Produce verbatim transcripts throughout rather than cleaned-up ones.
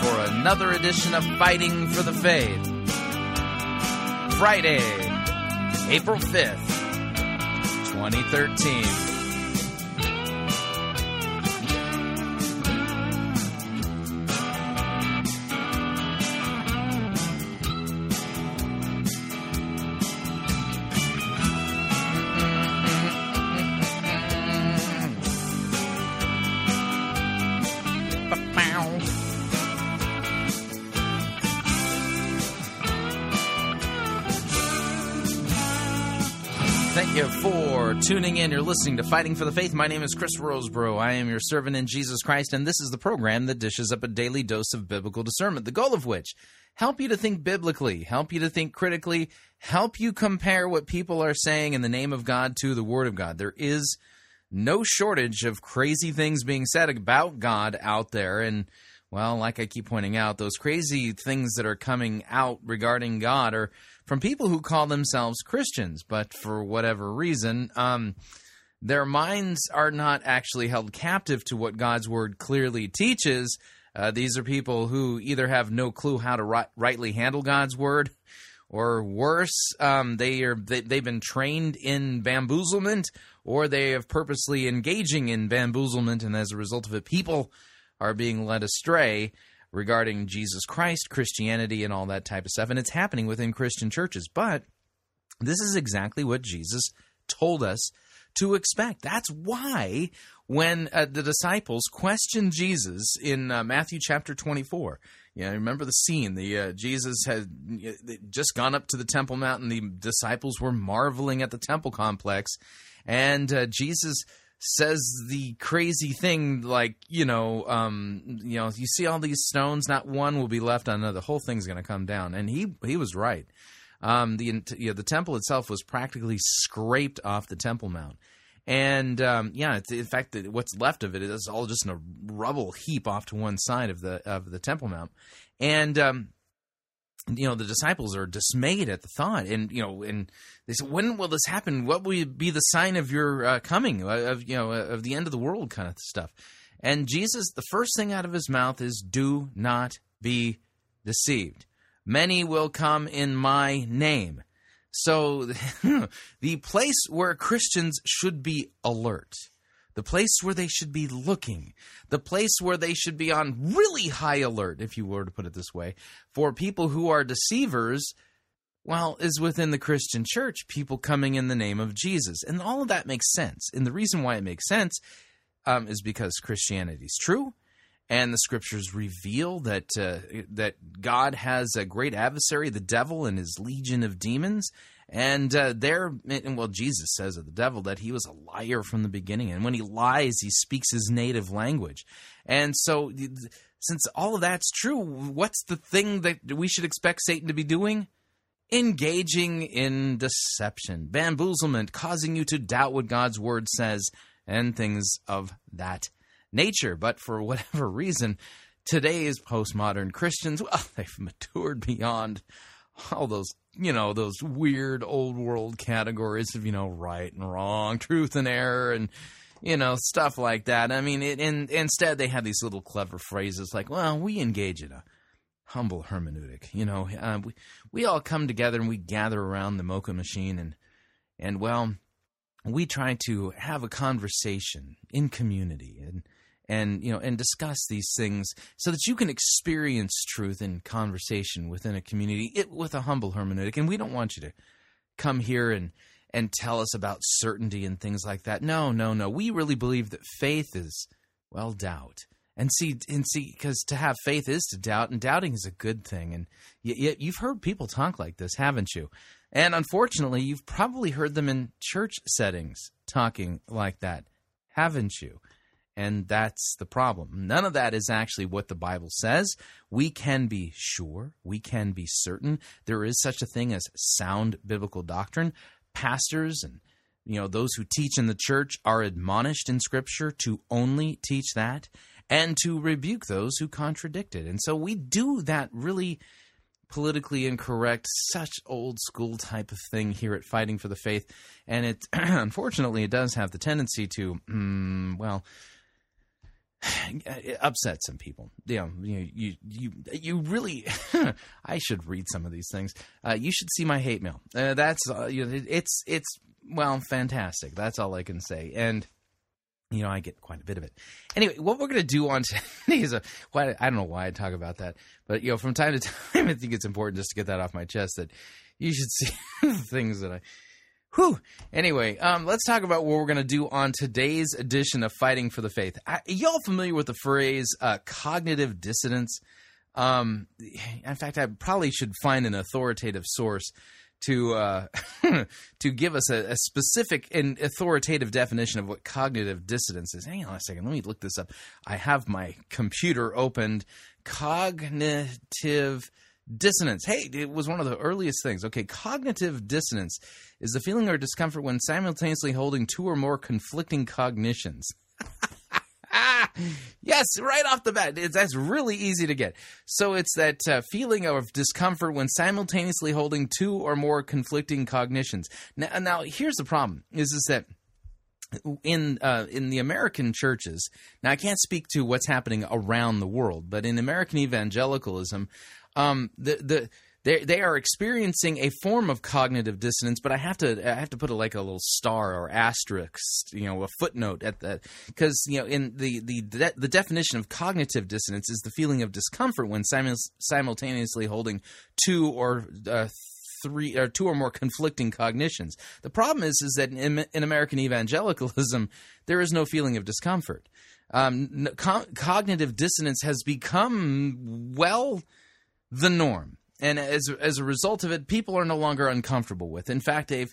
for another edition of Fighting for the Faith, Friday, April fifth, twenty thirteen. Tuning in, you're listening to Fighting for the Faith. My name is Chris Roseborough. I am your servant in Jesus Christ, and this is the program that dishes up a daily dose of biblical discernment, the goal of which, help you to think biblically, help you to think critically, help you compare what people are saying in the name of God to the Word of God. There is no shortage of crazy things being said about God out there, and, well, like I keep pointing out, those crazy things that are coming out regarding God are from people who call themselves Christians, but for whatever reason, um, their minds are not actually held captive to what God's Word clearly teaches. Uh, these are people who either have no clue how to ri- rightly handle God's Word, or worse, um, they are, they, they've been trained in bamboozlement, or they have purposely engaging in bamboozlement, and as a result of it, people are being led astray regarding Jesus Christ, Christianity, and all that type of stuff. And it's happening within Christian churches. But this is exactly what Jesus told us to expect. That's why when uh, the disciples questioned Jesus in uh, Matthew chapter twenty-four, you know, remember the scene, the uh, Jesus had just gone up to the Temple Mount, and the disciples were marveling at the temple complex, and uh, Jesus says the crazy thing, like, you know, um, you know, you see all these stones, not one will be left on another. The whole thing's going to come down. And he he was right. Um, the you know, the temple itself was practically scraped off the Temple Mount. And, um, yeah, it's, in fact, what's left of it is all just in a rubble heap off to one side of the of the Temple Mount. And, um, you know, the disciples are dismayed at the thought. And, you know, and they said, when will this happen? What will be the sign of your uh, coming, of, you know, of the end of the world kind of stuff? And Jesus, the first thing out of his mouth is, do not be deceived. Many will come in my name. So the place where Christians should be alert, the place where they should be looking, the place where they should be on really high alert, if you were to put it this way, for people who are deceivers, well, is within the Christian church, people coming in the name of Jesus. And all of that makes sense. And the reason why it makes sense um, is because Christianity is true, and the Scriptures reveal that uh, that God has a great adversary, the devil, and his legion of demons. And uh, there, and well, Jesus says of the devil that he was a liar from the beginning. And when he lies, he speaks his native language. And so since all of that's true, what's the thing that we should expect Satan to be doing? Engaging in deception, bamboozlement, causing you to doubt what God's Word says, and things of that nature. But for whatever reason, today's postmodern Christians, well, they've matured beyond all those, you know, those weird old world categories of, you know, right and wrong, truth and error, and, you know, stuff like that. I mean, it, in, instead they have these little clever phrases like, well, we engage in a humble hermeneutic. You know, uh, we, we all come together and we gather around the mocha machine and, and well, we try to have a conversation in community and, and, you know, and discuss these things so that you can experience truth in conversation within a community it, with a humble hermeneutic. And we don't want you to come here and, and tell us about certainty and things like that. No, no, no. We really believe that faith is, well, doubt. And see, and see, because to have faith is to doubt, and doubting is a good thing. And yet you've heard people talk like this, haven't you? And unfortunately, you've probably heard them in church settings talking like that, haven't you? And that's the problem. None of that is actually what the Bible says. We can be sure. We can be certain. There is such a thing as sound biblical doctrine. Pastors and, you know, those who teach in the church are admonished in Scripture to only teach that, and to rebuke those who contradict it. And so we do that really politically incorrect, such old school type of thing here at Fighting for the Faith. And it, unfortunately, it does have the tendency to, mm, well, it upset some people. You know, you, you, you, you really, I should read some of these things. Uh, you should see my hate mail. Uh, that's, uh, you know, it's, it's, well, fantastic. That's all I can say. And you know, I get quite a bit of it. Anyway, what we're going to do on today is a, well, I don't know why I talk about that, but, you know, from time to time, I think it's important just to get that off my chest that you should see the things that I... Whew. Anyway, um, let's talk about what we're going to do on today's edition of Fighting for the Faith. I, y'all familiar with the phrase uh, cognitive dissonance? Um, in fact, I probably should find an authoritative source to uh, to give us a, a specific and authoritative definition of what cognitive dissonance is. Hang on a second. Let me look this up. I have my computer opened. Cognitive dissonance. Hey, it was one of the earliest things. Okay, cognitive dissonance is the feeling or discomfort when simultaneously holding two or more conflicting cognitions. Yes, right off the bat. It's, that's really easy to get. So it's that uh, feeling of discomfort when simultaneously holding two or more conflicting cognitions. Now, now here's the problem, is, is that in uh, in the American churches, now I can't speak to what's happening around the world, but in American evangelicalism, um, the the They they are experiencing a form of cognitive dissonance, but I have to I have to put a, like a little star or asterisk, you know, a footnote at that, because, you know, in the the de- the definition of cognitive dissonance is the feeling of discomfort when sim- simultaneously holding two or uh, three or two or more conflicting cognitions. The problem is is that in, in American evangelicalism there is no feeling of discomfort. Um, co- cognitive dissonance has become, well, the norm. And as as a result of it, people are no longer uncomfortable with. In fact, they've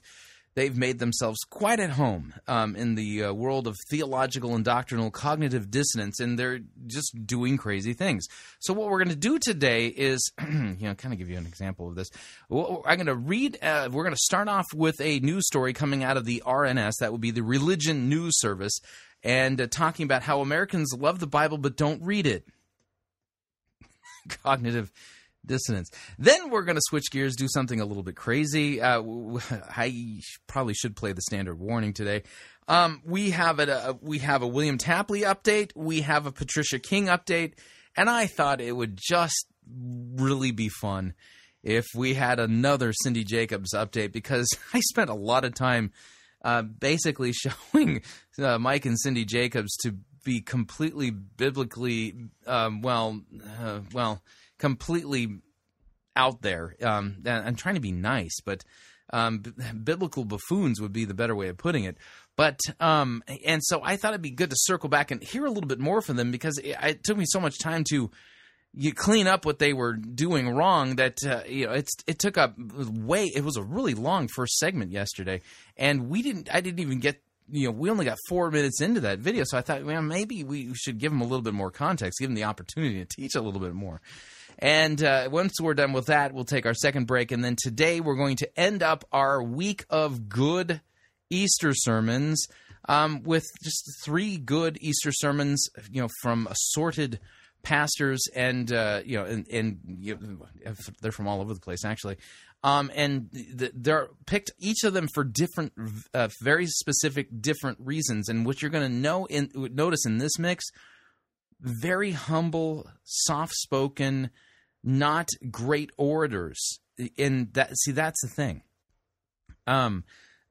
they've made themselves quite at home um, in the uh, world of theological and doctrinal cognitive dissonance, and they're just doing crazy things. So what we're going to do today is, you know, kind of give you an example of this. I'm going to read. Uh, we're going to start off with a news story coming out of the R N S. That would be the Religion News Service, and uh, talking about how Americans love the Bible but don't read it. Cognitive dissonance. Then we're going to switch gears, do something a little bit crazy. Uh, I probably should play the standard warning today. Um, we have a, a we have a William Tapley update. We have a Patricia King update, and I thought it would just really be fun if we had another Cindy Jacobs update, because I spent a lot of time uh, basically showing uh, Mike and Cindy Jacobs to be completely biblically um, well uh, well. completely out there. Um, I'm trying to be nice, but um, b- biblical buffoons would be the better way of putting it. But, um, and so I thought it'd be good to circle back and hear a little bit more from them, because it, it took me so much time to you clean up what they were doing wrong that, uh, you know, it's, it took up way, it was a really long first segment yesterday, and we didn't, I didn't even get, you know, we only got four minutes into that video. So I thought, well, maybe we should give them a little bit more context, give them the opportunity to teach a little bit more. And uh, once we're done with that, we'll take our second break. And then today we're going to end up our week of good Easter sermons um, with just three good Easter sermons, you know, from assorted pastors, and uh, you know, and, and you know, they're from all over the place, actually. Um, and they're picked, each of them, for different, uh, very specific, different reasons. And what you're going to know in notice in this mix, very humble, soft-spoken, not great orators. In that, see, that's the thing. Um,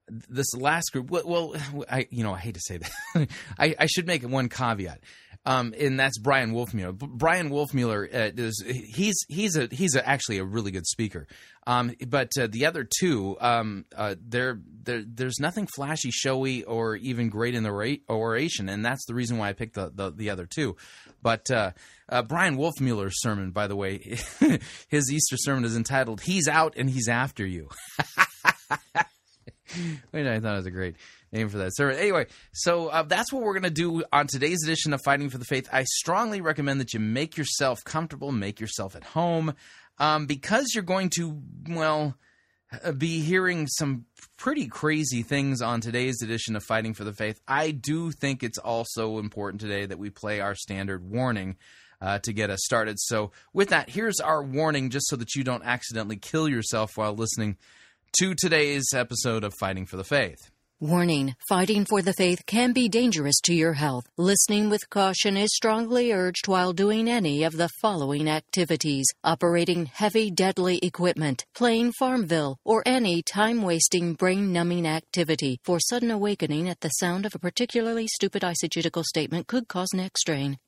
this last group, well, I, you know, I hate to say that. I, I should make one caveat. Um, and that's Brian Wolfmuller. Brian Wolfmuller uh, is he's he's a he's a, actually a really good speaker. Um, but uh, the other two, um, uh, they're, they're, there's nothing flashy, showy, or even great in the ra- oration, and that's the reason why I picked the the, the other two. But uh, uh, Brian Wolfmuller's sermon, by the way, his Easter sermon is entitled "He's Out and He's After You." Wait, I thought it was a great name for that sermon. Anyway, so uh, that's what we're going to do on today's edition of Fighting for the Faith. I strongly recommend that you make yourself comfortable, make yourself at home, um, because you're going to, well, be hearing some pretty crazy things on today's edition of Fighting for the Faith. I do think it's also important today that we play our standard warning uh, to get us started. So with that, here's our warning, just so that you don't accidentally kill yourself while listening to today's episode of Fighting for the Faith. Warning, Fighting for the Faith can be dangerous to your health. Listening with caution is strongly urged while doing any of the following activities: operating heavy, deadly equipment, playing Farmville, or any time-wasting, brain-numbing activity. For sudden awakening at the sound of a particularly stupid eisegetical statement could cause neck strain.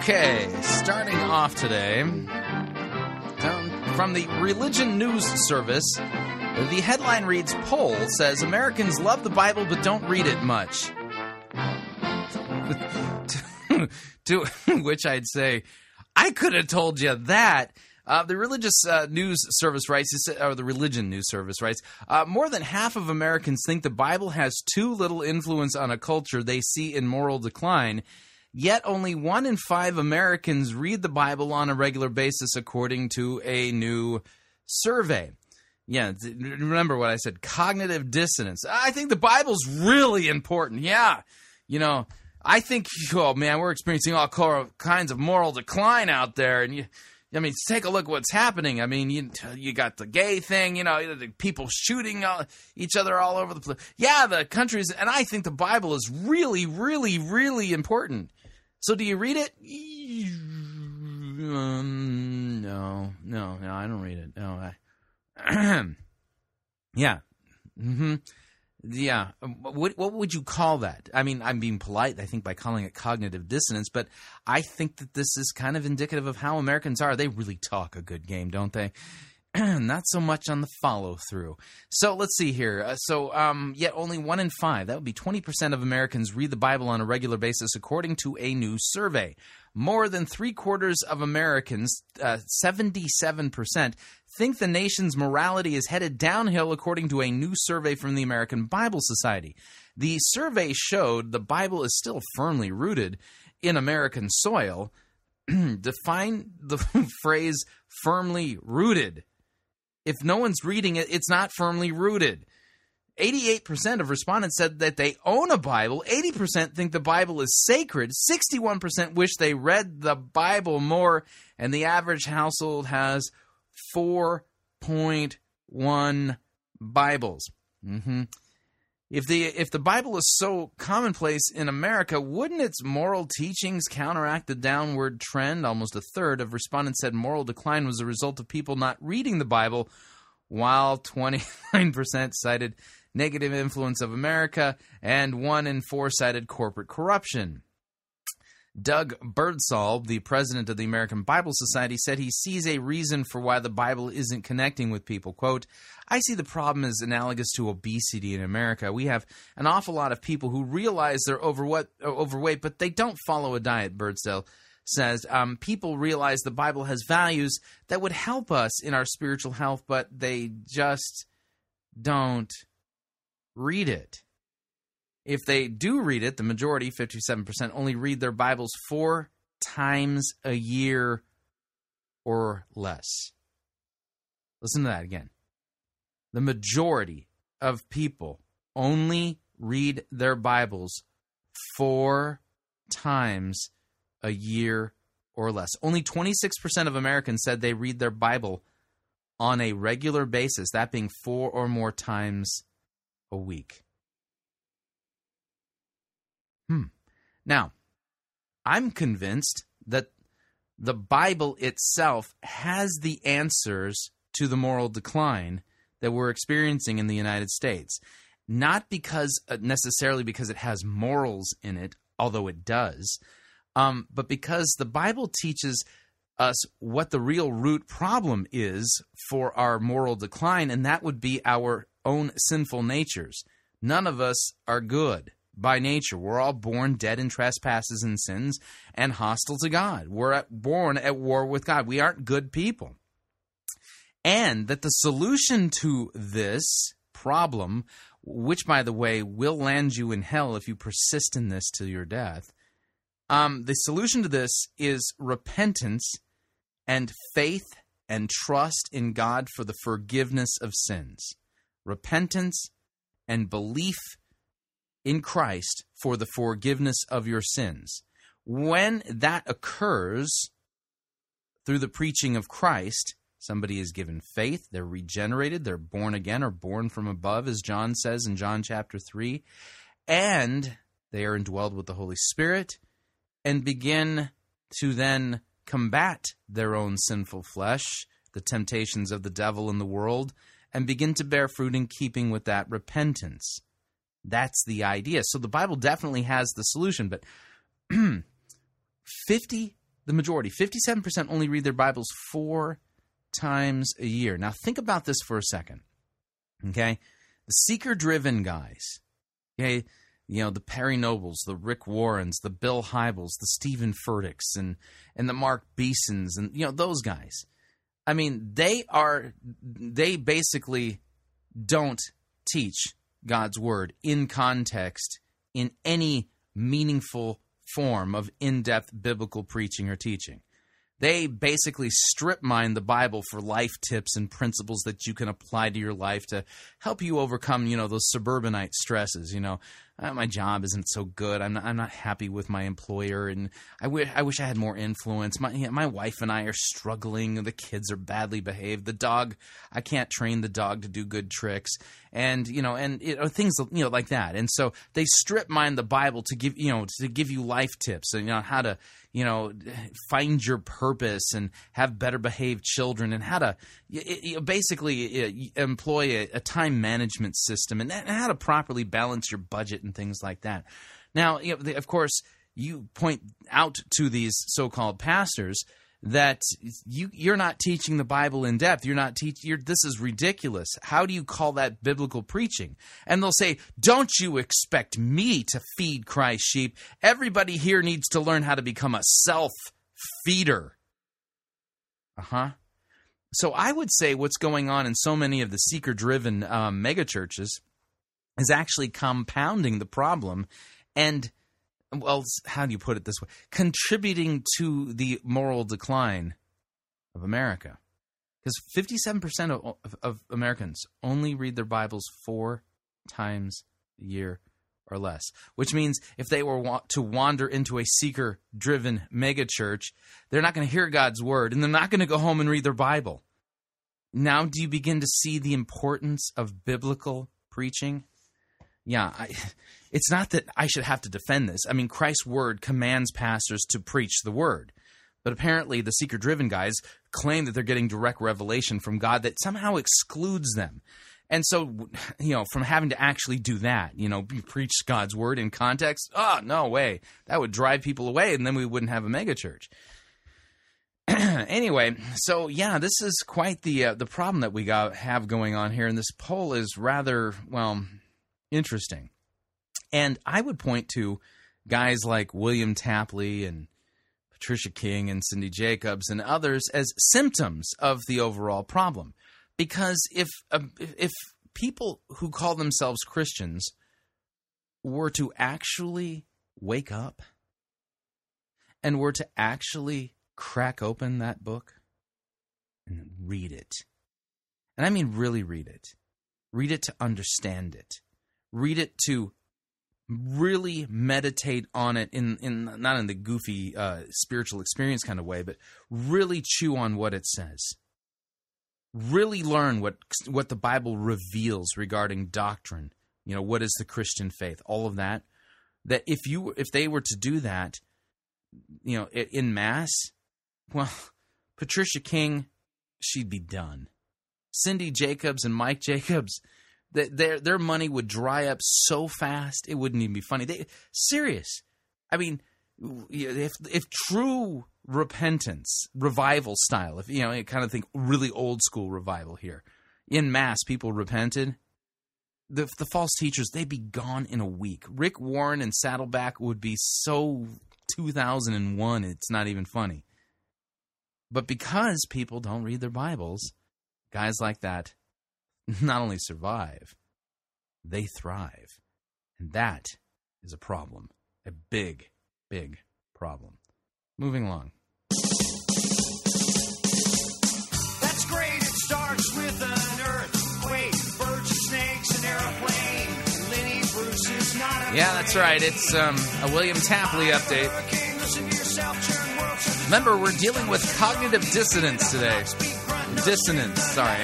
Okay, starting off today, um, from the Religion News Service, the headline reads, "Poll says Americans love the Bible but don't read it much." to, to which I'd say, I could have told you that. Uh, the religious uh, news service writes, or the religion news service writes, uh, more than half of Americans think the Bible has too little influence on a culture they see in moral decline. Yet only one in five Americans read the Bible on a regular basis, according to a new survey. Yeah, remember what I said, cognitive dissonance. I think the Bible's really important. Yeah, you know, I think, oh man, we're experiencing all kinds of moral decline out there. And you, I mean, take a look at what's happening. I mean, you you got the gay thing, you know, the people shooting all, each other all over the place. Yeah, the country's, and I think the Bible is really, really, really important. So do you read it? Um, no, no, no, I don't read it. No, I, yeah, mm-hmm. yeah. What, what would you call that? I mean, I'm being polite, I think, by calling it cognitive dissonance, but I think that this is kind of indicative of how Americans are. They really talk a good game, don't they? Not so much on the follow-through. So let's see here. Uh, so um, yet only one in five, that would be twenty percent of Americans, read the Bible on a regular basis, according to a new survey. More than three-quarters of Americans, uh, seventy-seven percent, think the nation's morality is headed downhill, according to a new survey from the American Bible Society. The survey showed the Bible is still firmly rooted in American soil. Define the phrase "firmly rooted." If no one's reading it, it's not firmly rooted. eighty-eight percent of respondents said that they own a Bible. eighty percent think the Bible is sacred. sixty-one percent wish they read the Bible more. And the average household has four point one Bibles. Mm-hmm. If the if the Bible is so commonplace in America, wouldn't its moral teachings counteract the downward trend? Almost a third of respondents said moral decline was a result of people not reading the Bible, while twenty-nine percent cited negative influence of America, and one in four cited corporate corruption. Doug Birdsall, the president of the American Bible Society, said he sees a reason for why the Bible isn't connecting with people. Quote, "I see the problem as analogous to obesity in America. We have an awful lot of people who realize they're overweight, but they don't follow a diet," Birdsall says. Um, people realize the Bible has values that would help us in our spiritual health, but they just don't read it. If they do read it, the majority, fifty-seven percent, only read their Bibles four times a year or less. Listen to that again. The majority of people only read their Bibles four times a year or less. Only twenty-six percent of Americans said they read their Bible on a regular basis, that being four or more times a week. Hmm. Now, I'm convinced that the Bible itself has the answers to the moral decline that we're experiencing in the United States. Not because uh, necessarily because it has morals in it, although it does, um, but because the Bible teaches us what the real root problem is for our moral decline, and that would be our own sinful natures. None of us are good by nature. We're all born dead in trespasses and sins and hostile to God. We're at, born at war with God. We aren't good people. And that the solution to this problem, which, by the way, will land you in hell if you persist in this till your death, um, the solution to this is repentance and faith and trust in God for the forgiveness of sins. Repentance and belief in Christ for the forgiveness of your sins. When that occurs through the preaching of Christ, somebody is given faith, they're regenerated, they're born again or born from above, as John says in John chapter three, and they are indwelled with the Holy Spirit and begin to then combat their own sinful flesh, the temptations of the devil in the world, and begin to bear fruit in keeping with that repentance. That's the idea. So the Bible definitely has the solution, but fifty, the majority, fifty-seven percent only read their Bibles four times a year. Now think about this for a second, okay? The seeker-driven guys, okay? You know, the Perry Nobles, the Rick Warrens, the Bill Hybels, the Stephen Furticks, and, and the Mark Beesons, and, you know, those guys. I mean, they are, they basically don't teach God's word in context in any meaningful form of in-depth biblical preaching or teaching. They basically strip mine the Bible for life tips and principles that you can apply to your life to help you overcome, you know, those suburbanite stresses. You know, oh, my job isn't so good. I'm not, I'm not happy with my employer, and I, w- I wish I had more influence. My, you know, my wife and I are struggling. The kids are badly behaved. The dog, I can't train the dog to do good tricks, and you know, and it, or things you know like that. And so they strip mine the Bible to give you know to give you life tips and you know how to. You know, find your purpose and have better behaved children and how to basically employ a time management system and how to properly balance your budget and things like that. Now, you know, of course, you point out to these so-called pastors that you, you're not teaching the Bible in depth. You're not teaching. You're, this is ridiculous. How do you call that biblical preaching? And they'll say, don't you expect me to feed Christ's sheep? Everybody here needs to learn how to become a self-feeder. Uh-huh. So I would say what's going on in so many of the seeker-driven um, megachurches is actually compounding the problem and, well, how do you put it this way? Contributing to the moral decline of America. Because fifty-seven percent of, of, of Americans only read their Bibles four times a year or less, which means if they were wa- to wander into a seeker-driven megachurch, they're not going to hear God's word, and they're not going to go home and read their Bible. Now do you begin to see the importance of biblical preaching? Yeah, I, it's not that I should have to defend this. I mean, Christ's word commands pastors to preach the word. But apparently the seeker-driven guys claim that they're getting direct revelation from God that somehow excludes them. And so, you know, from having to actually do that, you know, preach God's word in context, oh, no way. That would drive people away, and then we wouldn't have a megachurch. Anyway, so yeah, this is quite the uh, the problem that we got have going on here, and this poll is rather, well, interesting. And I would point to guys like William Tapley and Patricia King and Cindy Jacobs and others as symptoms of the overall problem. Because if uh, if people who call themselves Christians were to actually wake up and were to actually crack open that book and read it, and I mean really read it, read it to understand it, read it to really meditate on it in, in not in the goofy uh, spiritual experience kind of way, but really chew on what it says. Really learn what what the Bible reveals regarding doctrine. You know, what is the Christian faith? All of that. That if you if they were to do that, you know, in mass, well, Patricia King, she'd be done. Cindy Jacobs and Mike Jacobs, that their their money would dry up so fast it wouldn't even be funny. They serious. I mean, if if true repentance, revival style, if you know, I kind of think really old school revival here, in mass people repented. The the false teachers, they'd be gone in a week. Rick Warren and Saddleback would be so two thousand one, it's not even funny. But because people don't read their Bibles, guys like that not only survive, they thrive. And that is a problem. A big, big problem. Moving along. That's great. It starts with an earthquake, birds and snakes, an airplane. Lenny Bruce is not a yeah, that's right. It's um, a William Tapley update. Remember, we're dealing with cognitive dissonance today. Dissonance, sorry.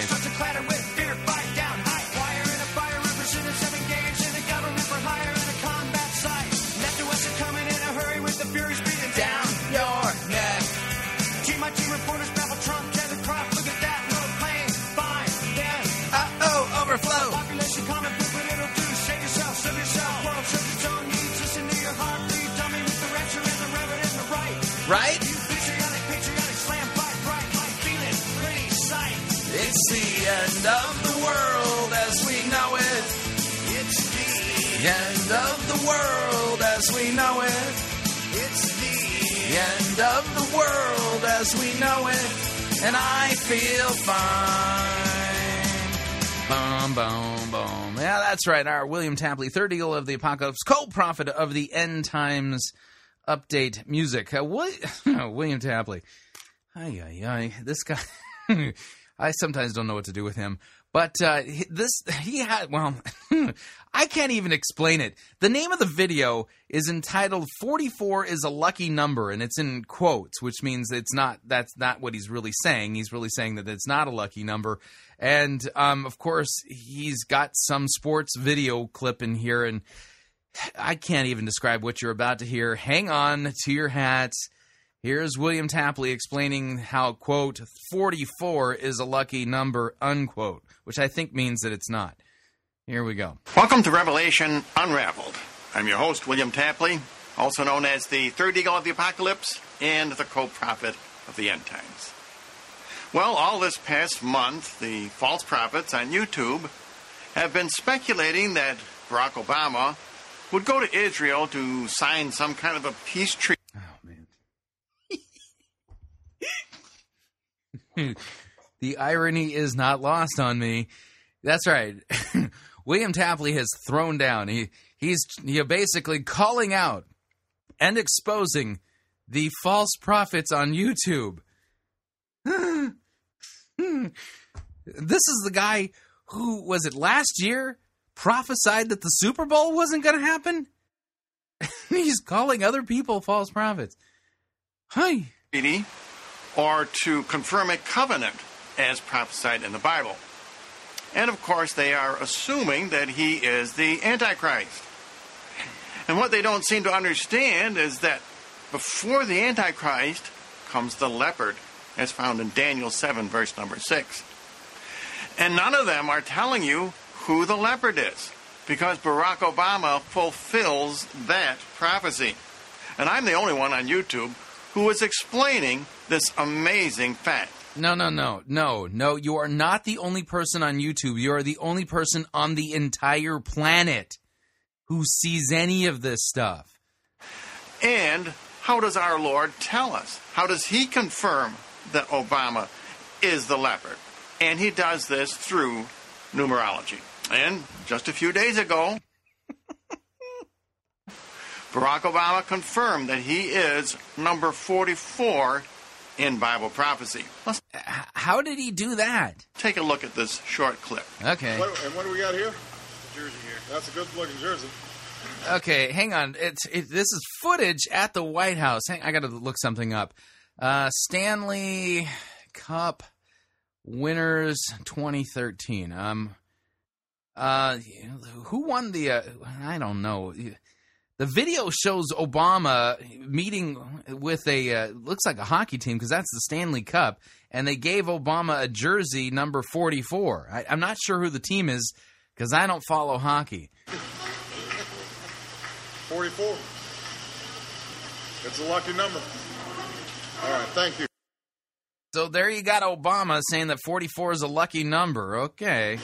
Right? It's the end of the world as we know it. It's the end of the world as we know it. It's the end of the world as we know it. And I feel fine. Boom, boom, boom. Yeah, that's right. Our William Tapley, third eagle of the apocalypse, co-prophet of the end times. Update music. Uh, what? Oh, William Tapley. Ay, ay, ay. This guy. I sometimes don't know what to do with him. But uh, this, he had, well, I can't even explain it. The name of the video is entitled forty-four is a Lucky Number, and it's in quotes, which means it's not, that's not what he's really saying. He's really saying that it's not a lucky number. And, um, of course, he's got some sports video clip in here, and I can't even describe what you're about to hear. Hang on to your hats. Here's William Tapley explaining how, quote, forty-four is a lucky number, unquote, which I think means that it's not. Here we go. Welcome to Revelation Unraveled. I'm your host, William Tapley, also known as the third eagle of the apocalypse and the co-prophet of the end times. Well, all this past month, the false prophets on YouTube have been speculating that Barack Obama would go to Israel to sign some kind of a peace treaty. Oh, man. The irony is not lost on me. That's right. William Tapley has thrown down. He he's he basically calling out and exposing the false prophets on YouTube. This is the guy who, was it last year? Prophesied that the Super Bowl wasn't going to happen? He's calling other people false prophets. Hi. Or to confirm a covenant as prophesied in the Bible. And of course, they are assuming that he is the Antichrist. And what they don't seem to understand is that before the Antichrist comes the leopard, as found in Daniel seven, verse number six. And none of them are telling you who the leopard is, because Barack Obama fulfills that prophecy. And I'm the only one on YouTube who is explaining this amazing fact. No, no, no, no, no. You are not the only person on YouTube. You are the only person on the entire planet who sees any of this stuff. And how does our Lord tell us? How does he confirm that Obama is the leopard? And he does this through numerology. And just a few days ago, Barack Obama confirmed that he is number forty-four in Bible prophecy. Let's How did he do that? Take a look at this short clip. Okay. What, and what do we got here? Jersey here. That's a good-looking jersey. Okay, hang on. It's it, this is footage at the White House. Hang, I got to look something up. Uh, Stanley Cup winners twenty thirteen. Um, uh, who won the? Uh, I don't know. The video shows Obama meeting with a, uh, looks like a hockey team, because that's the Stanley Cup, and they gave Obama a jersey number forty-four. I, I'm not sure who the team is, because I don't follow hockey. forty-four. It's a lucky number. All right, thank you. So there you got Obama saying that forty-four is a lucky number. Okay.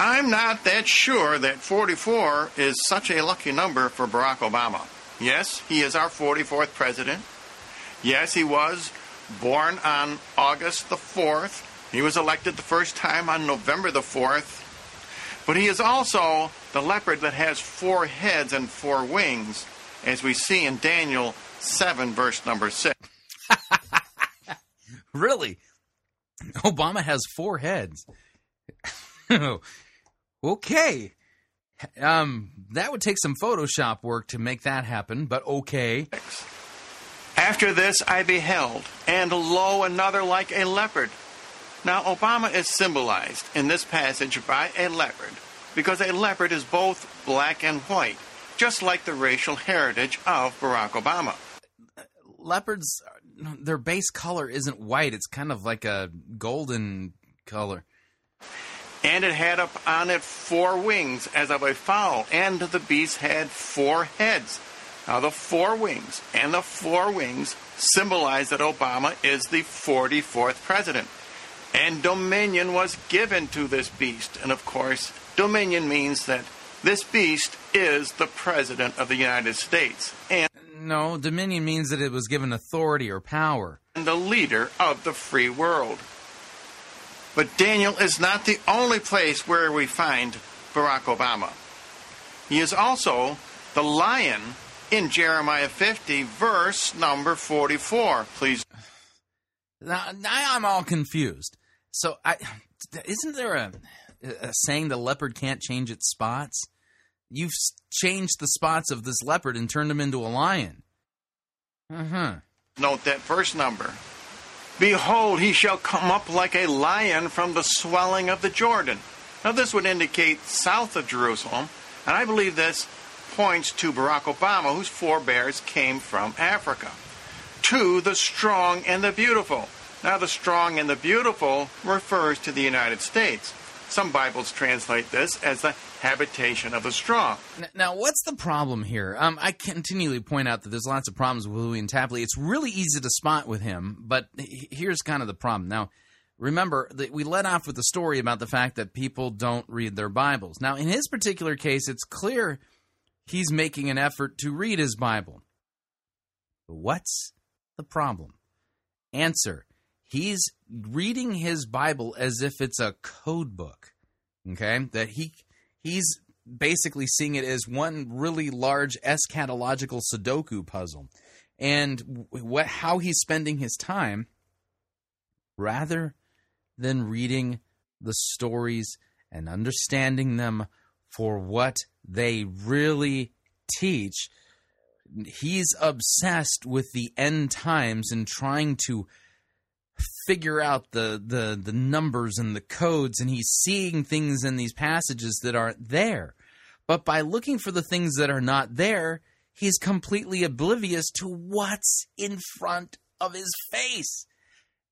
I'm not that sure that forty-four is such a lucky number for Barack Obama. Yes, he is our forty-fourth president. Yes, he was born on August the fourth. He was elected the first time on November the fourth. But he is also the leopard that has four heads and four wings, as we see in Daniel seven, verse number six. Really? Obama has four heads. Okay. Um, that would take some Photoshop work to make that happen, but okay. After this I beheld, and lo, another like a leopard. Now, Obama is symbolized in this passage by a leopard, because a leopard is both black and white, just like the racial heritage of Barack Obama. Leopards, their base color isn't white. It's kind of like a golden color. And it had up on it four wings as of a fowl, and the beast had four heads. Now the four wings and the four wings symbolize that Obama is the forty-fourth president. And dominion was given to this beast. And of course, dominion means that this beast is the president of the United States. And no, dominion means that it was given authority or power. And the leader of the free world. But Daniel is not the only place where we find Barack Obama. He is also the lion in Jeremiah fifty, verse number forty-four. Please. Now, now I'm all confused. So, I, isn't there a, a saying the leopard can't change its spots? You've changed the spots of this leopard and turned him into a lion. Uh-huh. Note that verse number. Behold, he shall come up like a lion from the swelling of the Jordan. Now, this would indicate south of Jerusalem, and I believe this points to Barack Obama, whose forebears came from Africa. To the strong and the beautiful. Now, the strong and the beautiful refers to the United States. Some Bibles translate this as the habitation of the strong. Now, what's the problem here? Um, I continually point out that there's lots of problems with William Tapley. It's really easy to spot with him, but here's kind of the problem. Now, remember, that we led off with the story about the fact that people don't read their Bibles. Now, in his particular case, it's clear he's making an effort to read his Bible. But what's the problem? Answer. He's reading his Bible as if it's a code book, okay? That he he's basically seeing it as one really large eschatological Sudoku puzzle. And what how he's spending his time, rather than reading the stories and understanding them for what they really teach, he's obsessed with the end times and trying to figure out the, the the numbers and the codes, and he's seeing things in these passages that aren't there. But by looking for the things that are not there, he's completely oblivious to what's in front of his face.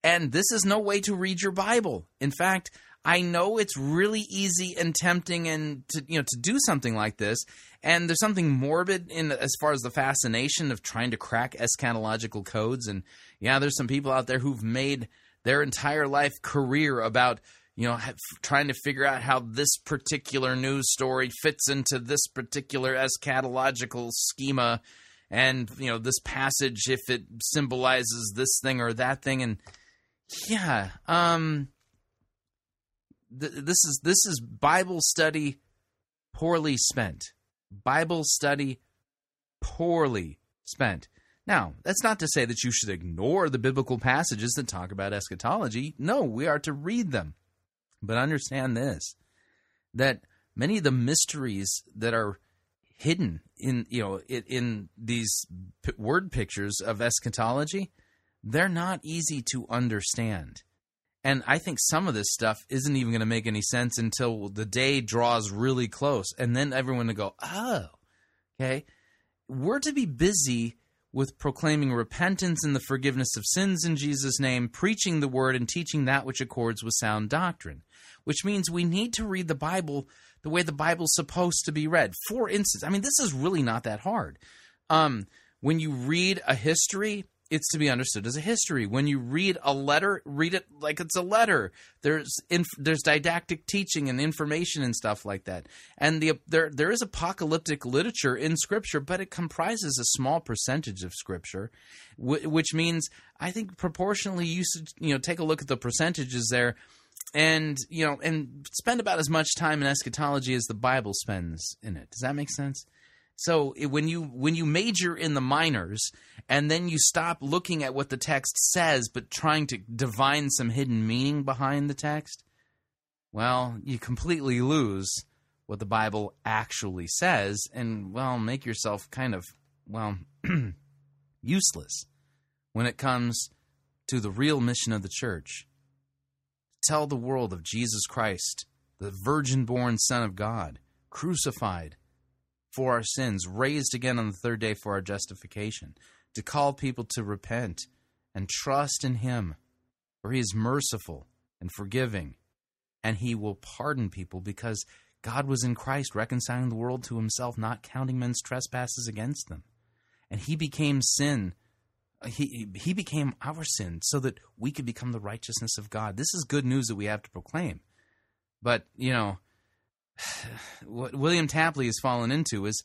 And this is no way to read your Bible. In fact, I know it's really easy and tempting and to you know to do something like this, and there's something morbid in as far as the fascination of trying to crack eschatological codes. And yeah, there's some people out there who've made their entire life career about you know trying to figure out how this particular news story fits into this particular eschatological schema, and you know this passage if it symbolizes this thing or that thing. And yeah, um This is this is Bible study poorly spent. Bible study poorly spent. Now, that's not to say that you should ignore the biblical passages that talk about eschatology. No, we are to read them. But understand this, that many of the mysteries that are hidden in, you know, in, in these p- word pictures of eschatology, they're not easy to understand. And I think some of this stuff isn't even going to make any sense until the day draws really close. And then everyone will go, oh, okay, we're to be busy with proclaiming repentance and the forgiveness of sins in Jesus' name, preaching the word and teaching that which accords with sound doctrine, which means we need to read the Bible the way the Bible's supposed to be read. For instance, I mean, this is really not that hard. Um, when you read a history, it's to be understood as a history. When you read a letter, read it like it's a letter. There's inf- there's didactic teaching and information and stuff like that. And the there there is apocalyptic literature in Scripture, but it comprises a small percentage of Scripture, wh- which means I think proportionally you should, you know, take a look at the percentages there, and you know, and spend about as much time in eschatology as the Bible spends in it. Does that make sense? So when you when you major in the minors and then you stop looking at what the text says but trying to divine some hidden meaning behind the text, well, you completely lose what the Bible actually says and, well, make yourself kind of, well, useless when it comes to the real mission of the church. Tell the world of Jesus Christ, the virgin-born Son of God, crucified for our sins, raised again on the third day for our justification, to call people to repent and trust in him, for he is merciful and forgiving, and he will pardon people because God was in Christ reconciling the world to himself, not counting men's trespasses against them. And he became sin. He, he became our sin so that we could become the righteousness of God. This is good news that we have to proclaim. But, you know, what William Tapley has fallen into is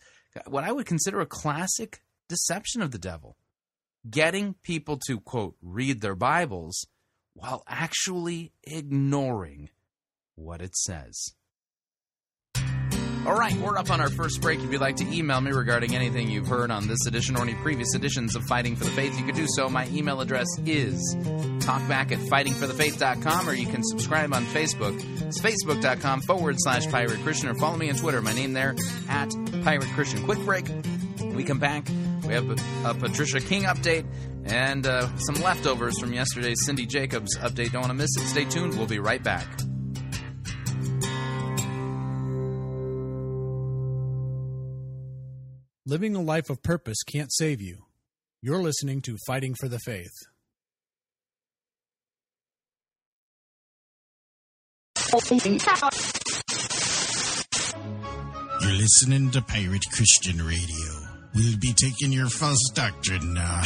what I would consider a classic deception of the devil. Getting people to, quote, read their Bibles while actually ignoring what it says. All right, we're up on our first break. If you'd like to email me regarding anything you've heard on this edition or any previous editions of Fighting for the Faith, you can do so. My email address is talkback at fighting for the faith dot com, or you can subscribe on Facebook. It's facebook.com forward slash Pirate Christian, or follow me on Twitter. My name there, at Pirate Christian. Quick break. When we come back, we have a, a Patricia King update and uh, some leftovers from yesterday's Cindy Jacobs update. Don't want to miss it. Stay tuned. We'll be right back. Living a life of purpose can't save you. You're listening to Fighting for the Faith. You're listening to Pirate Christian Radio. We'll be taking your false doctrine now.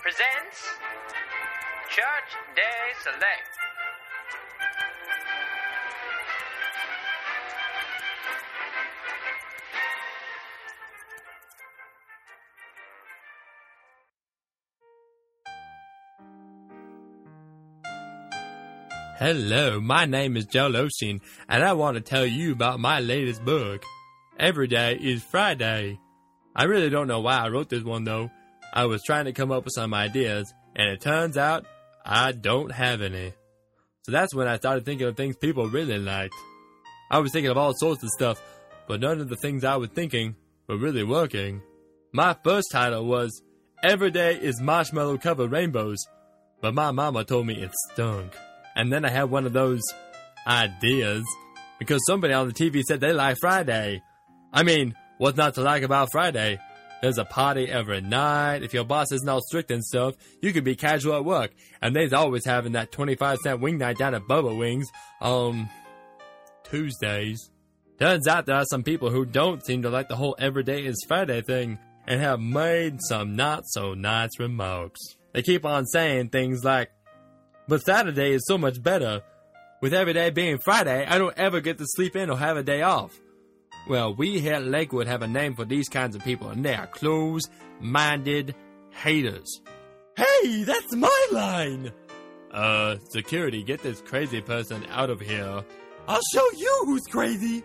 Presents Church Day Select. Hello, my name is Joel Osteen, and I want to tell you about my latest book. Every Day is Friday. I really don't know why I wrote this one, though. I was trying to come up with some ideas, and it turns out I don't have any. So that's when I started thinking of things people really liked. I was thinking of all sorts of stuff, but none of the things I was thinking were really working. My first title was, Every Day is Marshmallow Covered Rainbows, but my mama told me it stunk. And then I had one of those ideas, because somebody on the T V said they like Friday. I mean, what's not to like about Friday? There's a party every night. If your boss isn't all strict and stuff, you could be casual at work. And they's always having that twenty-five cent wing night down at Bubba Wings on Tuesdays. Turns out there are some people who don't seem to like the whole Every Day is Friday thing and have made some not-so-nice remarks. They keep on saying things like, but Saturday is so much better. With every day being Friday, I don't ever get to sleep in or have a day off. Well, we here at Lakewood have a name for these kinds of people, and they are closed-minded haters. Hey, that's my line! uh, security, get this crazy person out of here. I'll show you who's crazy.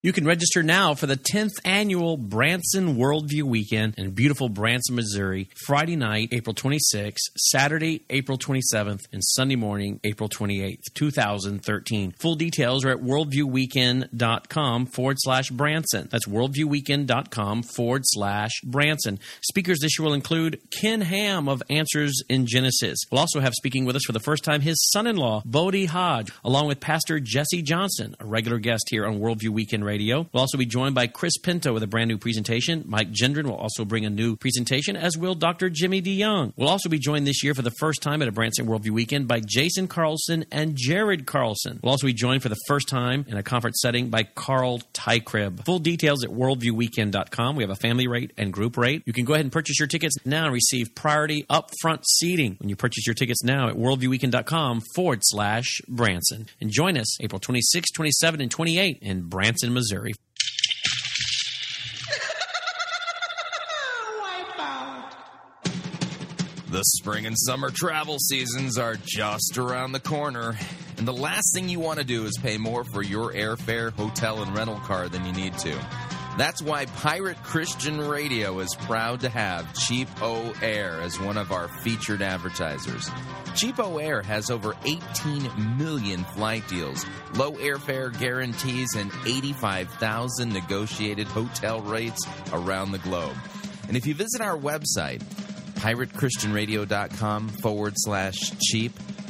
You can register now for the tenth annual Branson Worldview Weekend in beautiful Branson, Missouri, Friday night, April twenty-sixth, Saturday, April twenty-seventh, and Sunday morning, April twenty-eighth, two thousand thirteen. Full details are at worldviewweekend.com forward slash Branson. That's worldviewweekend.com forward slash Branson. Speakers this year will include Ken Ham of Answers in Genesis. We'll also have speaking with us for the first time his son-in-law, Bodhi Hodge, along with Pastor Jesse Johnson, a regular guest here on Worldview Weekend Radio. We'll also be joined by Chris Pinto with a brand new presentation. Mike Gendron will also bring a new presentation, as will Doctor Jimmy DeYoung. We'll also be joined this year for the first time at a Branson Worldview Weekend by Jason Carlson and Jared Carlson. We'll also be joined for the first time in a conference setting by Carl Tykrib. Full details at worldview weekend dot com. We have a family rate and group rate. You can go ahead and purchase your tickets now and receive priority upfront seating when you purchase your tickets now at worldviewweekend.com forward slash Branson. And join us April twenty-sixth, twenty-seventh, and twenty-eighth in Branson, Missouri. Missouri. The spring and summer travel seasons are just around the corner, and the last thing you want to do is pay more for your airfare, hotel, and rental car than you need to. That's why Pirate Christian Radio is proud to have CheapOAir as one of our featured advertisers. CheapOAir has over eighteen million flight deals, low airfare guarantees, and eighty-five thousand negotiated hotel rates around the globe. And if you visit our website, pirate christian radio dot com forward slash cheap,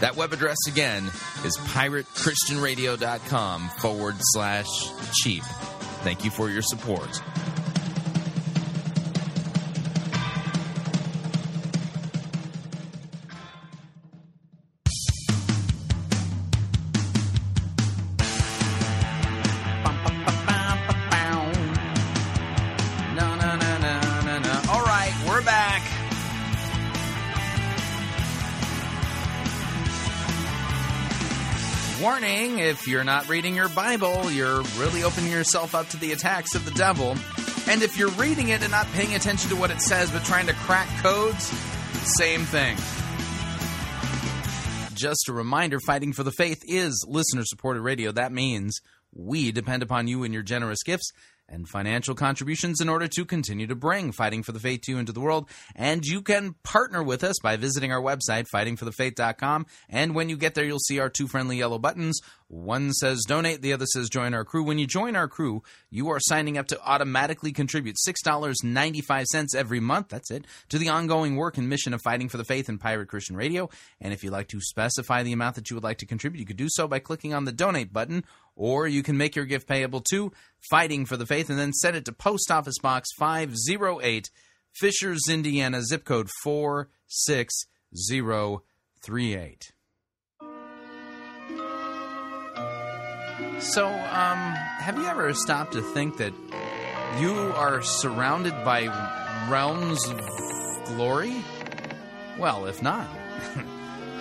That web address again is pirate christian radio dot com forward slash cheap. Thank you for your support. If you're not reading your Bible, you're really opening yourself up to the attacks of the devil. And if you're reading it and not paying attention to what it says but trying to crack codes, same thing. Just a reminder, Fighting for the Faith is listener-supported radio. That means we depend upon you and your generous gifts and financial contributions in order to continue to bring Fighting for the Faith to you into the world. And you can partner with us by visiting our website, fighting for the faith dot com. And when you get there, you'll see our two friendly yellow buttons. One says donate, the other says join our crew. When you join our crew, you are signing up to automatically contribute six dollars and ninety-five cents every month, that's it, to the ongoing work and mission of Fighting for the Faith and Pirate Christian Radio. And if you'd like to specify the amount that you would like to contribute, you could do so by clicking on the donate button, or you can make your gift payable to Fighting for the Faith and then send it to Post Office Box five oh eight, Fishers, Indiana, zip code four six zero three eight. So, um, have you ever stopped to think that you are surrounded by realms of glory? Well, if not,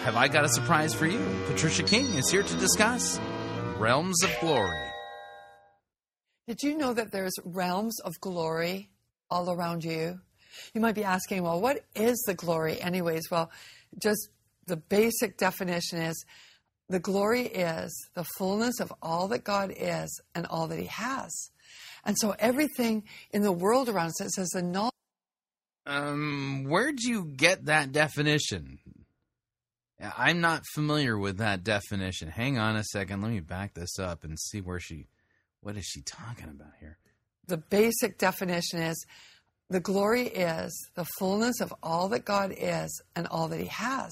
have I got a surprise for you? Patricia King is here to discuss realms of glory. Did you know that there's realms of glory all around you? You might be asking, well, what is the glory anyways? Well, just the basic definition is, the glory is the fullness of all that God is and all that he has. And so everything in the world around us, it says the knowledge Um, where'd you get that definition? I'm not familiar with that definition. Hang on a second. Let me back this up and see where she, what is she talking about here? The basic definition is the glory is the fullness of all that God is and all that he has.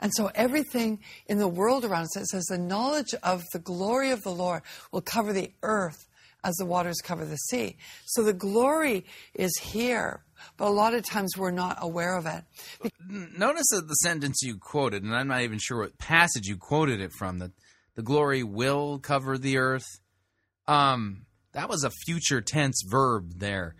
And so everything in the world around us, it says the knowledge of the glory of the Lord will cover the earth as the waters cover the sea. So the glory is here, but a lot of times we're not aware of it. Notice that the sentence you quoted, and I'm not even sure what passage you quoted it from, that the glory will cover the earth. Um, that was a future tense verb there.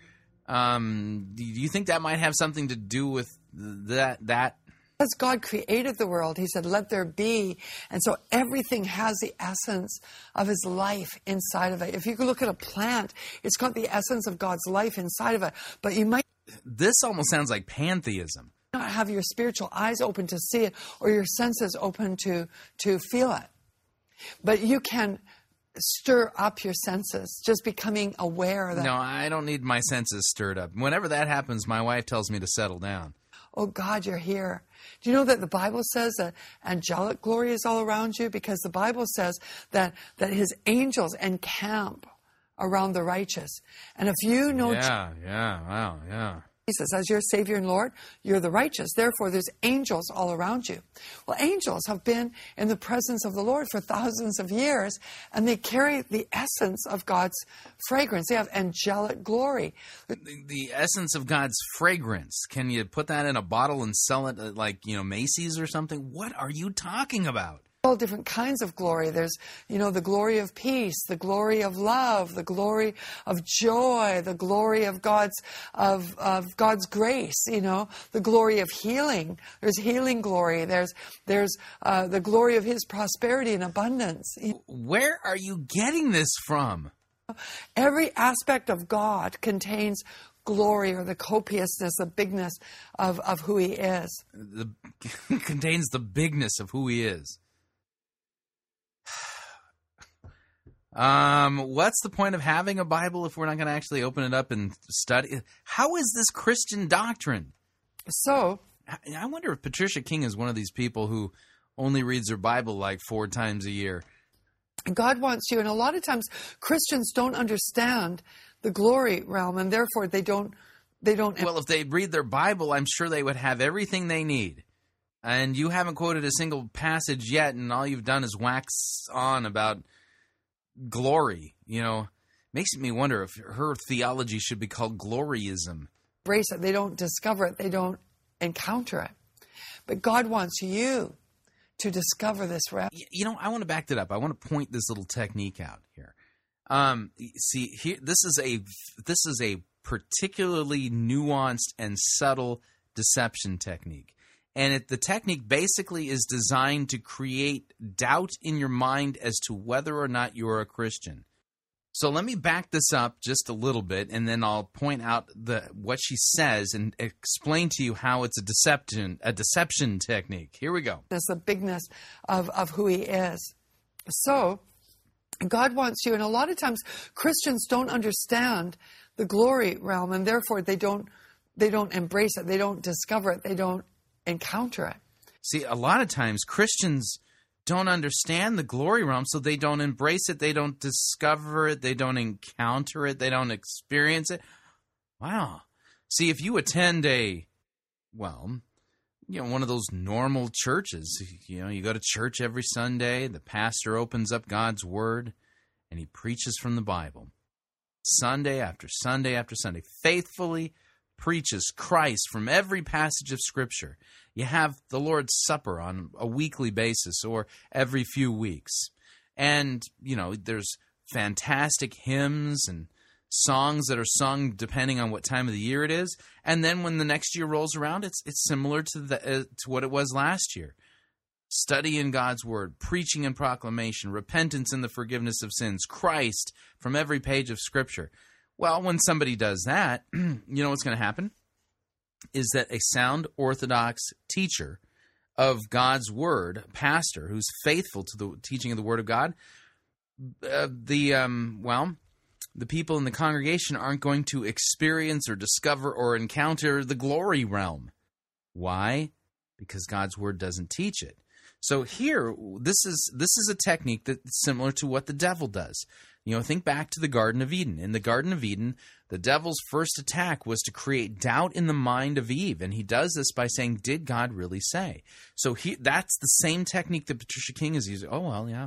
Um, do you think that might have something to do with that? that? Because God created the world, he said, let there be. And so everything has the essence of his life inside of it. If you look at a plant, it's got the essence of God's life inside of it. But you might... This almost sounds like pantheism. Not have your spiritual eyes open to see it or your senses open to, to feel it. But you can stir up your senses, just becoming aware that... No, I don't need my senses stirred up. Whenever that happens, my wife tells me to settle down. Oh, God, you're here. Do you know that the Bible says that angelic glory is all around you? Because the Bible says that, that his angels encamp around the righteous. And if you know... Yeah, yeah, wow, yeah. Jesus as your Savior and Lord, you're the righteous. Therefore, there's angels all around you. Well, angels have been in the presence of the Lord for thousands of years, and they carry the essence of God's fragrance. They have angelic glory. The, the essence of God's fragrance. Can you put that in a bottle and sell it at, like, you know, Macy's or something? What are you talking about? All different kinds of glory. There's, you know, the glory of peace, the glory of love, the glory of joy, the glory of God's of of God's grace. You know, the glory of healing. There's healing glory. There's there's uh, the glory of his prosperity and abundance. Where are you getting this from? Every aspect of God contains glory, or the copiousness, the bigness of of who he is. The, contains the bigness of who he is. Um, what's the point of having a Bible if we're not going to actually open it up and study? How is this Christian doctrine? So, I wonder if Patricia King is one of these people who only reads her Bible like four times a year. God wants you, and a lot of times Christians don't understand the glory realm, and therefore they don't, they don't. Well, if they read their Bible, I'm sure they would have everything they need. And you haven't quoted a single passage yet, and all you've done is wax on about glory. You know, makes me wonder if her theology should be called gloryism. Embrace it. They don't discover it. They don't encounter it. But God wants you to discover this realm. You know, I want to back that up. I want to point this little technique out here. Um, see, here this is a this is a particularly nuanced and subtle deception technique. And it, the technique basically is designed to create doubt in your mind as to whether or not you're a Christian. So let me back this up just a little bit, and then I'll point out the what she says and explain to you how it's a deception, a deception technique. Here we go. That's the bigness of, of who he is. So God wants you, and a lot of times Christians don't understand the glory realm, and therefore they don't they don't embrace it, they don't discover it, they don't encounter it. See, a lot of times Christians don't understand the glory realm, so they don't embrace it, they don't discover it, they don't encounter it, they don't experience it. Wow. See, if you attend a, well, you know, one of those normal churches, you know, you go to church every Sunday, the pastor opens up God's word, and he preaches from the Bible. Sunday after Sunday after Sunday, faithfully preaches Christ from every passage of Scripture. You have the Lord's Supper on a weekly basis or every few weeks. And, you know, there's fantastic hymns and songs that are sung depending on what time of the year it is. And then when the next year rolls around, it's it's similar to the uh, to what it was last year. Study in God's Word, preaching and proclamation, repentance and the forgiveness of sins, Christ from every page of Scripture. Well, when somebody does that, you know what's going to happen? Is that a sound Orthodox teacher of God's Word, pastor who's faithful to the teaching of the Word of God, uh, the um, well, the people in the congregation aren't going to experience or discover or encounter the glory realm. Why? Because God's word doesn't teach it. So here, this is this is a technique that's similar to what the devil does. You know, think back to the Garden of Eden. In the Garden of Eden, the devil's first attack was to create doubt in the mind of Eve, and he does this by saying, "Did God really say?" So he, that's the same technique that Patricia King is using. Oh, well, yeah,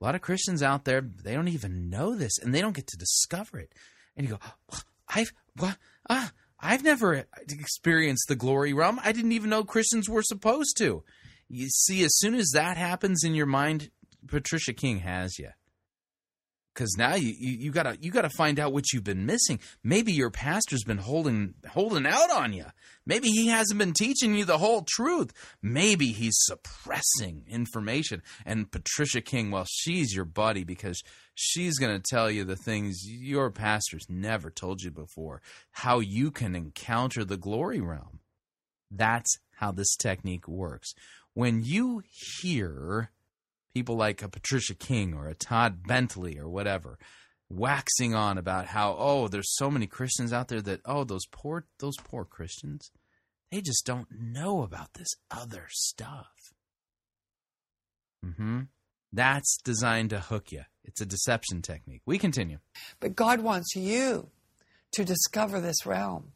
a lot of Christians out there, they don't even know this, and they don't get to discover it. And you go, I've what? Ah, I've never experienced the glory realm. I didn't even know Christians were supposed to. You see, as soon as that happens in your mind, Patricia King has you. Because now you, you you gotta you gotta find out what you've been missing. Maybe your pastor's been holding holding out on you. Maybe he hasn't been teaching you the whole truth. Maybe he's suppressing information. And Patricia King, well, she's your buddy because she's gonna tell you the things your pastor's never told you before. How you can encounter the glory realm. That's how this technique works. When you hear people like a Patricia King or a Todd Bentley or whatever waxing on about how, oh, there's so many Christians out there that, oh, those poor those poor Christians, they just don't know about this other stuff. Mm-hmm. That's designed to hook you. It's a deception technique. We continue. But God wants you to discover this realm.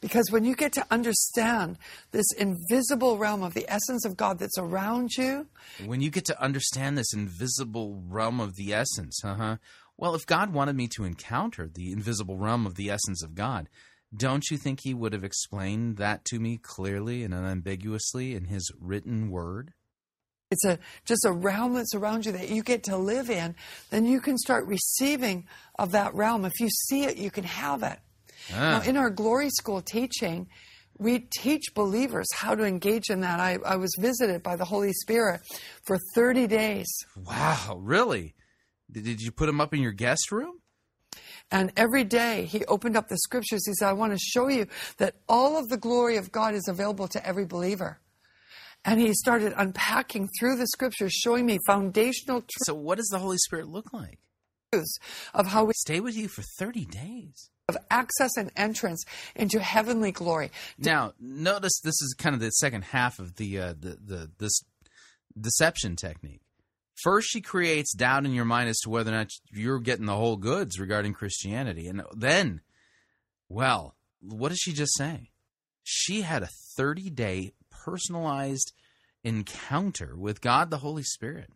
Because when you get to understand this invisible realm of the essence of God that's around you. When you get to understand this invisible realm of the essence, uh-huh. Well, if God wanted me to encounter the invisible realm of the essence of God, don't you think he would have explained that to me clearly and unambiguously in his written word? It's a just a realm that's around you that you get to live in. Then you can start receiving of that realm. If you see it, you can have it. Ah. Now, in our glory school teaching, we teach believers how to engage in that. I, I was visited by the Holy Spirit for thirty days. Wow, really? Did you put him up in your guest room? And every day he opened up the scriptures. He said, I want to show you that all of the glory of God is available to every believer. And he started unpacking through the scriptures, showing me foundational truths. So what does the Holy Spirit look like? Of how we stay with you for thirty days. Of access and entrance into heavenly glory. Now, notice this is kind of the second half of the uh, the the this deception technique. First, she creates doubt in your mind as to whether or not you're getting the whole goods regarding Christianity, and then, well, what does she just say? She had a thirty-day personalized encounter with God, the Holy Spirit.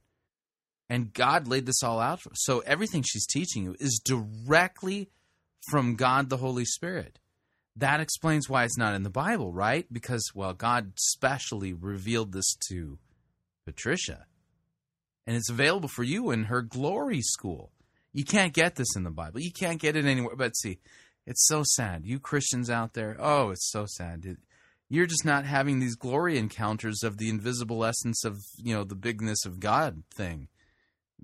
And God laid this all out for us. So everything she's teaching you is directly from God, the Holy Spirit. That explains why it's not in the Bible, right? Because, well, God specially revealed this to Patricia. And it's available for you in her glory school. You can't get this in the Bible. You can't get it anywhere. But see, it's so sad. You Christians out there, oh, it's so sad. It, you're just not having these glory encounters of the invisible essence of, you know, the bigness of God thing.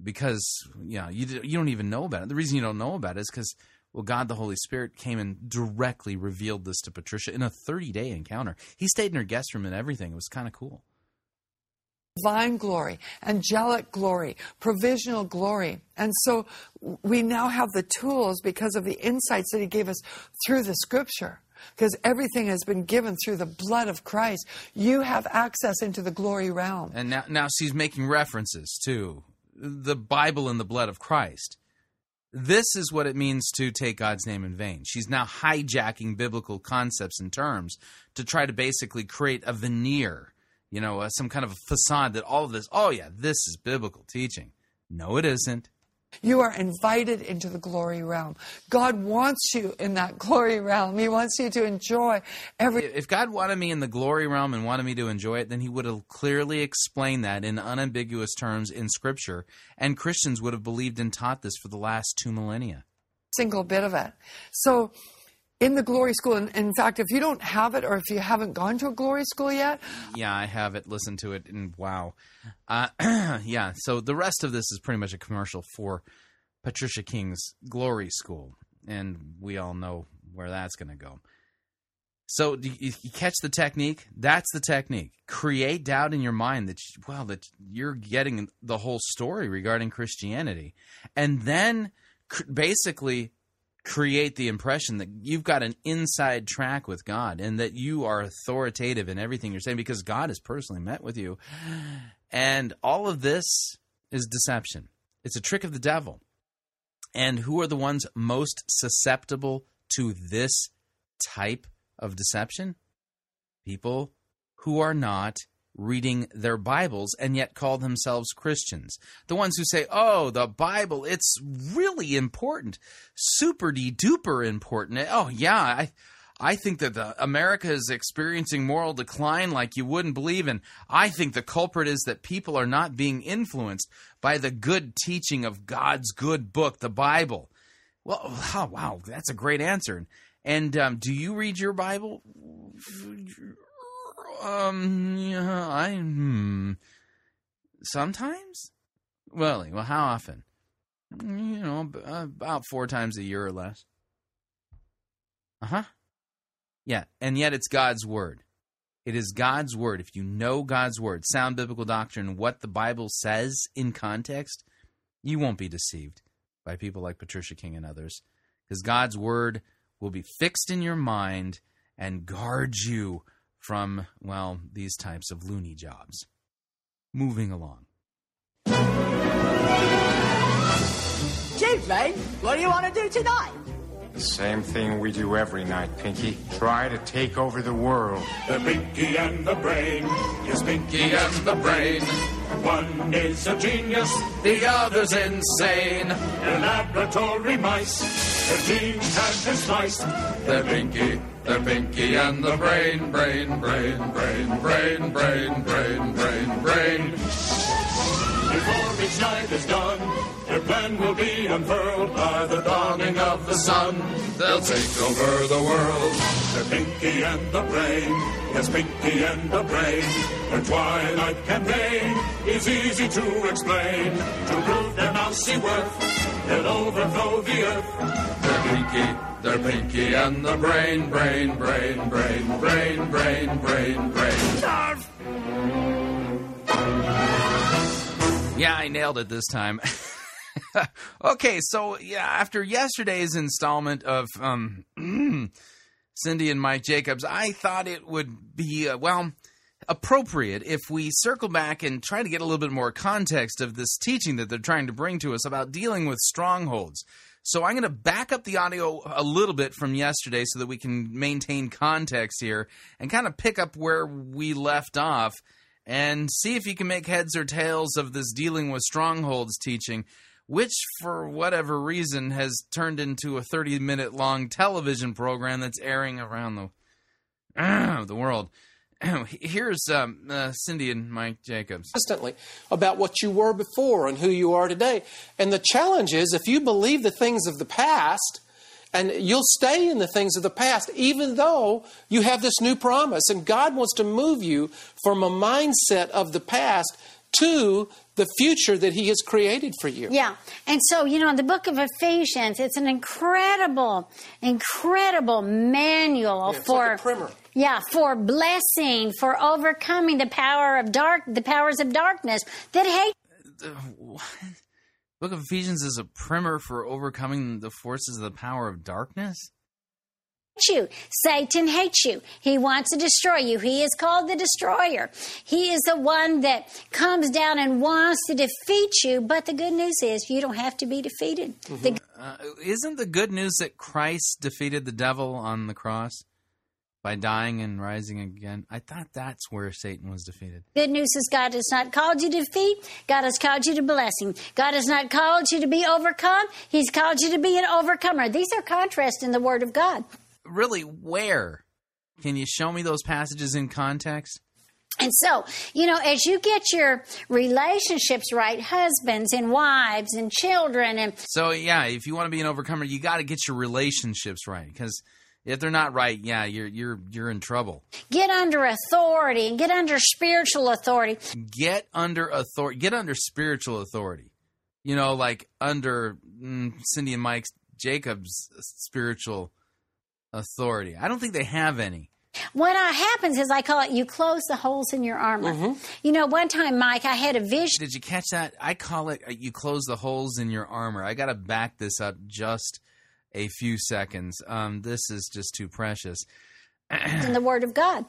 Because, you know, you, you don't even know about it. The reason you don't know about it is because, well, God, the Holy Spirit, came and directly revealed this to Patricia in a thirty-day encounter. He stayed in her guest room and everything. It was kind of cool. Divine glory, angelic glory, provisional glory. And so we now have the tools because of the insights that he gave us through the scripture. Because everything has been given through the blood of Christ. You have access into the glory realm. And now, now she's making references to the Bible and the blood of Christ. This is what it means to take God's name in vain. She's now hijacking biblical concepts and terms to try to basically create a veneer, you know, uh, some kind of a facade that all of this, oh yeah, this is biblical teaching. No, it isn't. You are invited into the glory realm. God wants you in that glory realm. He wants you to enjoy every... If God wanted me in the glory realm and wanted me to enjoy it, then he would have clearly explained that in unambiguous terms in Scripture, and Christians would have believed and taught this for the last two millennia. Single bit of it. So... in the glory school, and in fact, if you don't have it or if you haven't gone to a glory school yet... Yeah, I have it, listened to it, and wow. Uh, yeah, so the rest of this is pretty much a commercial for Patricia King's glory school, and we all know where that's going to go. So do you, you catch the technique? That's the technique. Create doubt in your mind that, you, well, that you're getting the whole story regarding Christianity, and then basically... create the impression that you've got an inside track with God and that you are authoritative in everything you're saying because God has personally met with you. And all of this is deception. It's a trick of the devil. And who are the ones most susceptible to this type of deception? People who are not reading their Bibles and yet call themselves Christians. The ones who say, oh, the Bible, it's really important, super-de-duper important. Oh, yeah, I I think that the, America is experiencing moral decline like you wouldn't believe, and I think the culprit is that people are not being influenced by the good teaching of God's good book, the Bible. Well, oh, wow, that's a great answer. And um, do you read your Bible? Um, yeah, I, hmm, sometimes? Really? Well, how often? You know, about four times a year or less. Uh-huh. Yeah, and yet it's God's Word. It is God's Word. If you know God's Word, sound biblical doctrine, what the Bible says in context, you won't be deceived by people like Patricia King and others, because God's Word will be fixed in your mind and guard you from, well, these types of loony jobs. Moving along. Chief mate, what do you want to do tonight? The same thing we do every night, Pinky. Try to take over the world. The Pinky and the Brain. Yes, Pinky and the Brain. One is a genius, the other's insane. They're laboratory mice. Their genes have been sliced. They're Pinky, they're Pinky and the Brain. Brain, brain, brain, brain, brain, brain, brain, brain. Before each night is done, their plan will be unfurled by the dawning of the sun. They'll take over the world. They're Pinky and the Brain. Yes, Pinky and the Brain. Their twilight campaign is easy to explain. To prove their mousy worth, they'll overthrow the earth. They're Pinky, they're Pinky and the Brain. Brain, brain, brain, brain, brain, brain, brain. Starve! Yeah, I nailed it this time. Okay, so yeah, after yesterday's installment of um, Cindy and Mike Jacobs, I thought it would be, uh, well, appropriate if we circle back and try to get a little bit more context of this teaching that they're trying to bring to us about dealing with strongholds. So I'm going to back up the audio a little bit from yesterday so that we can maintain context here and kind of pick up where we left off and see if you can make heads or tails of this dealing with strongholds teaching, which, for whatever reason, has turned into a thirty-minute-long television program that's airing around the uh, the world. Here's um, uh, Cindy and Mike Jacobs. Constantly about what you were before and who you are today. And the challenge is, if you believe the things of the past, and you'll stay in the things of the past, even though you have this new promise. And God wants to move you from a mindset of the past to the future that He has created for you. Yeah. And so, you know, the book of Ephesians, it's an incredible, incredible manual yeah, for... Like a primer. Yeah, for blessing, for overcoming the power of dark, the powers of darkness that hate... Uh, what? Book of Ephesians is a primer for overcoming the forces of the power of darkness? You. Satan hates you. He wants to destroy you. He is called the destroyer. He is the one that comes down and wants to defeat you. But the good news is you don't have to be defeated. Mm-hmm. The... Uh, isn't the good news that Christ defeated the devil on the cross by dying and rising again? I thought that's where Satan was defeated. Good news is God has not called you to defeat. God has called you to blessing. God has not called you to be overcome. He's called you to be an overcomer. These are contrasts in the Word of God. Really, where? Can you show me those passages in context? And so, you know, as you get your relationships right, husbands and wives and children and... So, yeah, if you want to be an overcomer, you got to get your relationships right, because if they're not right, yeah, you're you're you're in trouble. Get under authority and get under spiritual authority. Get under authority. Get under spiritual authority. You know, like under mm, Cindy and Mike Jacobs' spiritual authority. I don't think they have any. What uh, happens is, I call it, you close the holes in your armor. Mm-hmm. You know, one time, Mike, I had a vision. Did you catch that? I call it, you close the holes in your armor. I got to back this up just a few seconds. Um, this is just too precious. It's in the Word of God.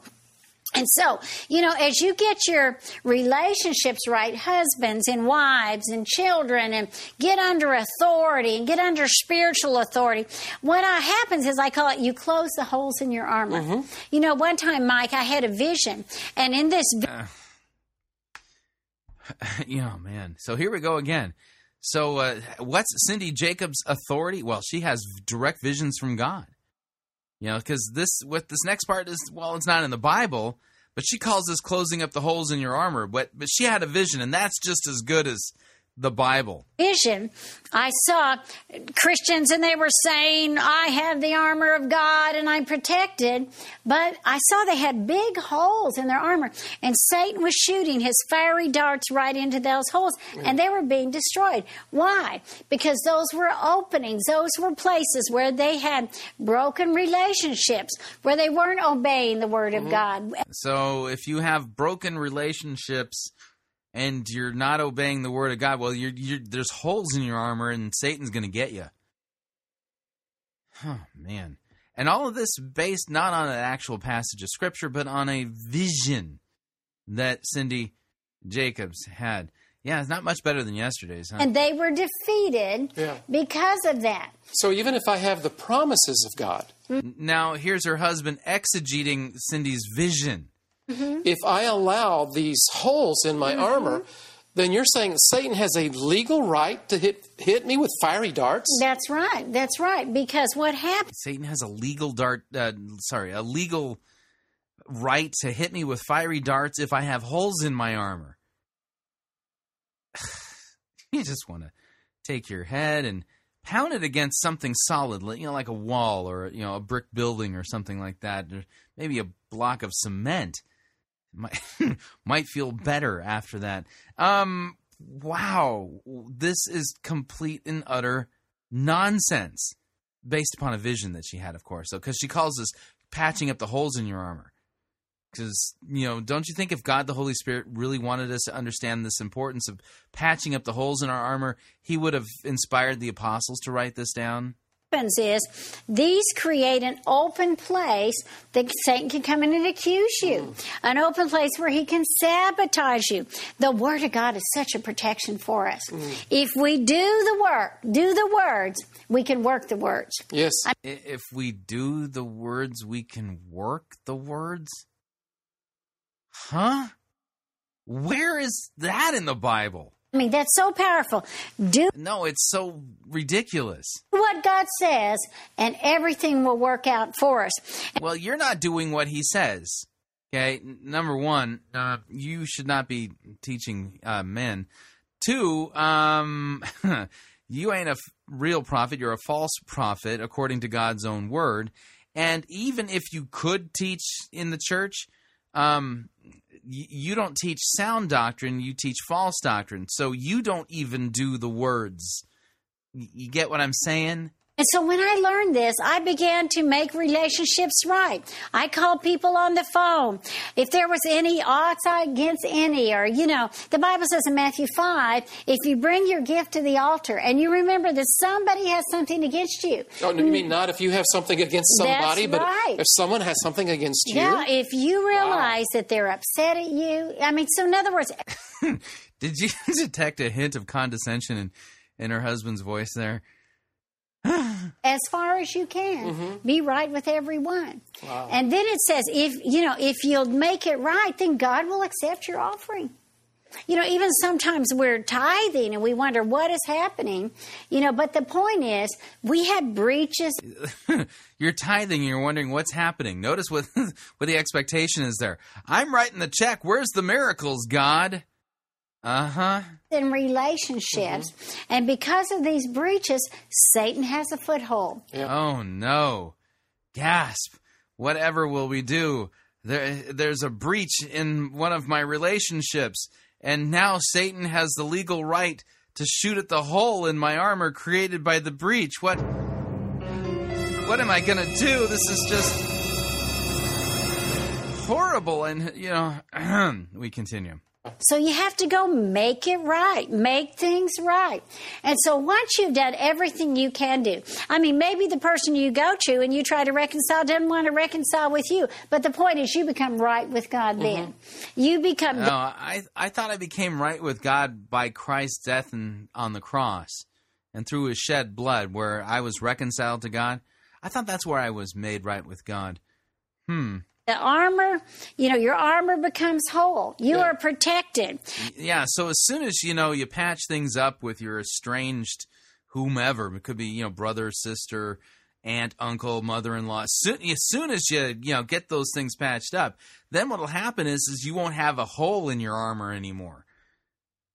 And so, you know, as you get your relationships right, husbands and wives and children, and get under authority and get under spiritual authority, what uh, happens is, I call it, you close the holes in your armor. Mm-hmm. You know, one time, Mike, I had a vision, and in this vi- uh, yeah, man. So here we go again. So uh, what's Cindy Jacobs' authority? Well, she has direct visions from God. You know, because this, what this next part is, well, it's not in the Bible, but she calls this closing up the holes in your armor. But, but she had a vision, and that's just as good as the Bible. Vision, I saw Christians, and they were saying, I have the armor of God, and I'm protected. But I saw they had big holes in their armor, and Satan was shooting his fiery darts right into those holes, and they were being destroyed. Why? Because those were openings. Those were places where they had broken relationships, where they weren't obeying the Word mm-hmm. of God. So if you have broken relationships and you're not obeying the Word of God, well, you're, you're, there's holes in your armor, and Satan's going to get you. Oh, man. And all of this based not on an actual passage of Scripture, but on a vision that Cindy Jacobs had. Yeah, it's not much better than yesterday's, huh? And they were defeated yeah. because of that. So even if I have the promises of God. Now, here's her husband exegeting Cindy's vision. Mm-hmm. If I allow these holes in my mm-hmm. armor, then you're saying Satan has a legal right to hit hit me with fiery darts? That's right. That's right. Because what happens? Satan has a legal dart. Uh, sorry, a legal right to hit me with fiery darts if I have holes in my armor. You just want to take your head and pound it against something solid, you know, like a wall or you know a brick building or something like that. Or maybe a block of cement. Might, might feel better after that. Um, wow, this is complete and utter nonsense, based upon a vision that she had, of course. So, because she calls this patching up the holes in your armor. Because, you know, don't you think if God the Holy Spirit really wanted us to understand this importance of patching up the holes in our armor, he would have inspired the apostles to write this down? Is these create an open place that Satan can come in and accuse you, an open place where he can sabotage you. The Word of God is such a protection for us. Mm. If we do the work, do the words, we can work the words. Yes. If we do the words, we can work the words? Huh? Where is that in the Bible? I mean, that's so powerful. Do No, it's so ridiculous. What God says, and everything will work out for us. Well, you're not doing what he says. Okay, number one, uh, you should not be teaching uh, men. Two, um, you ain't a f- real prophet. You're a false prophet, according to God's own word. And even if you could teach in the church, um... you don't teach sound doctrine, you teach false doctrine. So you don't even do the words. You get what I'm saying? And so when I learned this, I began to make relationships right. I called people on the phone. If there was any odds against any, or, you know, the Bible says in Matthew five, if you bring your gift to the altar and you remember that somebody has something against you. Oh, you mean not if you have something against somebody, that's right. But if someone has something against you? Yeah, if you realize wow. that they're upset at you. I mean, so in other words. Did you detect a hint of condescension in, in her husband's voice there? As far as you can, mm-hmm. be right with everyone. Wow. And then it says, if you know, if you'll make it right, then God will accept your offering. You know, even sometimes we're tithing and we wonder what is happening, you know, but the point is we had breaches. You're tithing. You're wondering what's happening. Notice what, what the expectation is there. I'm writing the check. Where's the miracles, God? Uh-huh. In relationships. Mm-hmm. And because of these breaches, Satan has a foothold. Yeah. Oh, no. Gasp. Whatever will we do? There, there's a breach in one of my relationships, and now Satan has the legal right to shoot at the hole in my armor created by the breach. What, what am I going to do? This is just horrible. And, you know, we continue. So you have to go make it right, make things right. And so once you've done everything you can do, I mean, maybe the person you go to and you try to reconcile doesn't want to reconcile with you. But the point is you become right with God then. Mm-hmm. You become... No, I, I thought I became right with God by Christ's death and, on the cross and through his shed blood where I was reconciled to God. I thought that's where I was made right with God. Hmm. The armor, you know, your armor becomes whole. You yeah. are protected. Yeah, so as soon as, you know, you patch things up with your estranged whomever, it could be, you know, brother, sister, aunt, uncle, mother-in-law. As soon as soon as you, you know, get those things patched up, then what will happen is, is you won't have a hole in your armor anymore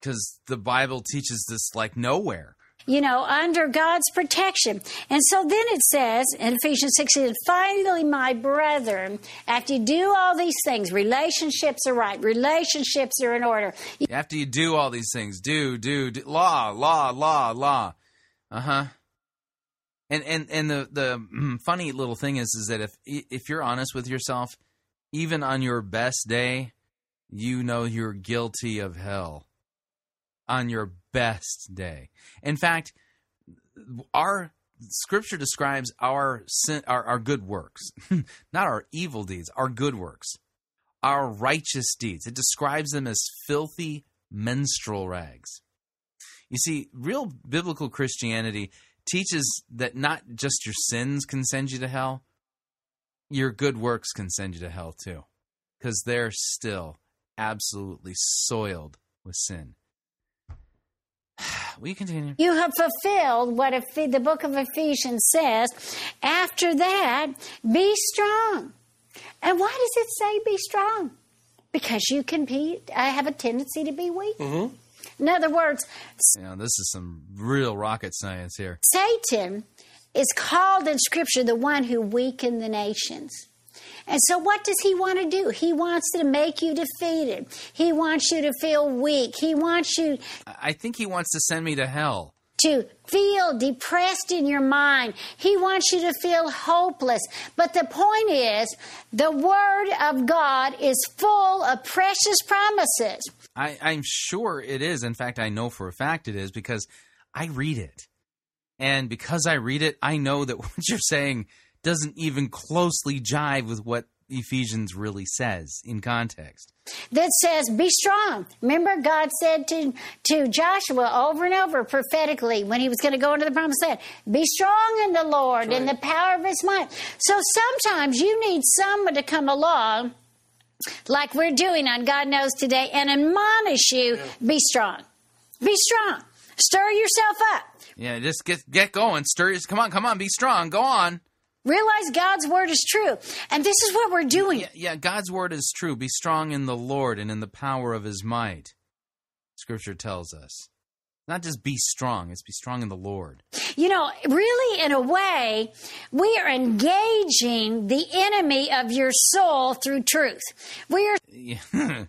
because the Bible teaches this like nowhere. You know, under God's protection. And so then it says in Ephesians six, it says, finally, my brethren, after you do all these things, relationships are right. Relationships are in order. After you do all these things, do, do, do law, law, law, law. Uh-huh. And and, and the, the funny little thing is, is that if if you're honest with yourself, even on your best day, you know you're guilty of hell. On your best day. In fact, our scripture describes our sin, our, our good works, not our evil deeds, our good works, our righteous deeds. It describes them as filthy menstrual rags. You see, real biblical Christianity teaches that not just your sins can send you to hell, your good works can send you to hell too, because they're still absolutely soiled with sin. We continue. You have fulfilled what the book of Ephesians says. After that, be strong. And why does it say be strong? Because you can be, I have a tendency to be weak. Mm-hmm. In other words, you know, this is some real rocket science here. Satan is called in Scripture the one who weakened the nations. And so what does he want to do? He wants to make you defeated. He wants you to feel weak. He wants you... I think he wants to send me to hell. To feel depressed in your mind. He wants you to feel hopeless. But the point is, the Word of God is full of precious promises. I, I'm sure it is. In fact, I know for a fact it is because I read it. And because I read it, I know that what you're saying doesn't even closely jive with what Ephesians really says in context. That says, be strong. Remember, God said to, to Joshua over and over prophetically when he was going to go into the promised land, be strong in the Lord right. and the power of his might. So sometimes you need someone to come along, like we're doing on God Knows Today, and admonish you, yeah. be strong. Be strong. Stir yourself up. Yeah, just get get going. Stir. Come on, come on, be strong. Go on. Realize God's word is true. And this is what we're doing. Yeah, yeah, God's word is true. Be strong in the Lord and in the power of his might. Scripture tells us. Not just be strong, it's be strong in the Lord. You know, really, in a way, we are engaging the enemy of your soul through truth. We are...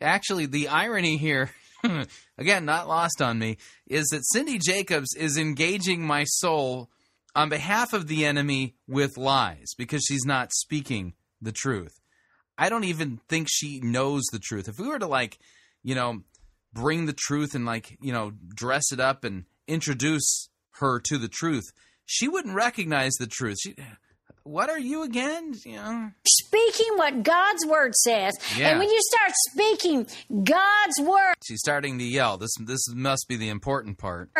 Actually, the irony here, again, not lost on me, is that Cindy Jacobs is engaging my soul on behalf of the enemy with lies, because she's not speaking the truth. I don't even think she knows the truth. If we were to, like, you know, bring the truth and, like, you know, dress it up and introduce her to the truth, she wouldn't recognize the truth. She, what are you again? You know? Speaking what God's word says. Yeah. And when you start speaking God's word... She's starting to yell. This this must be the important part.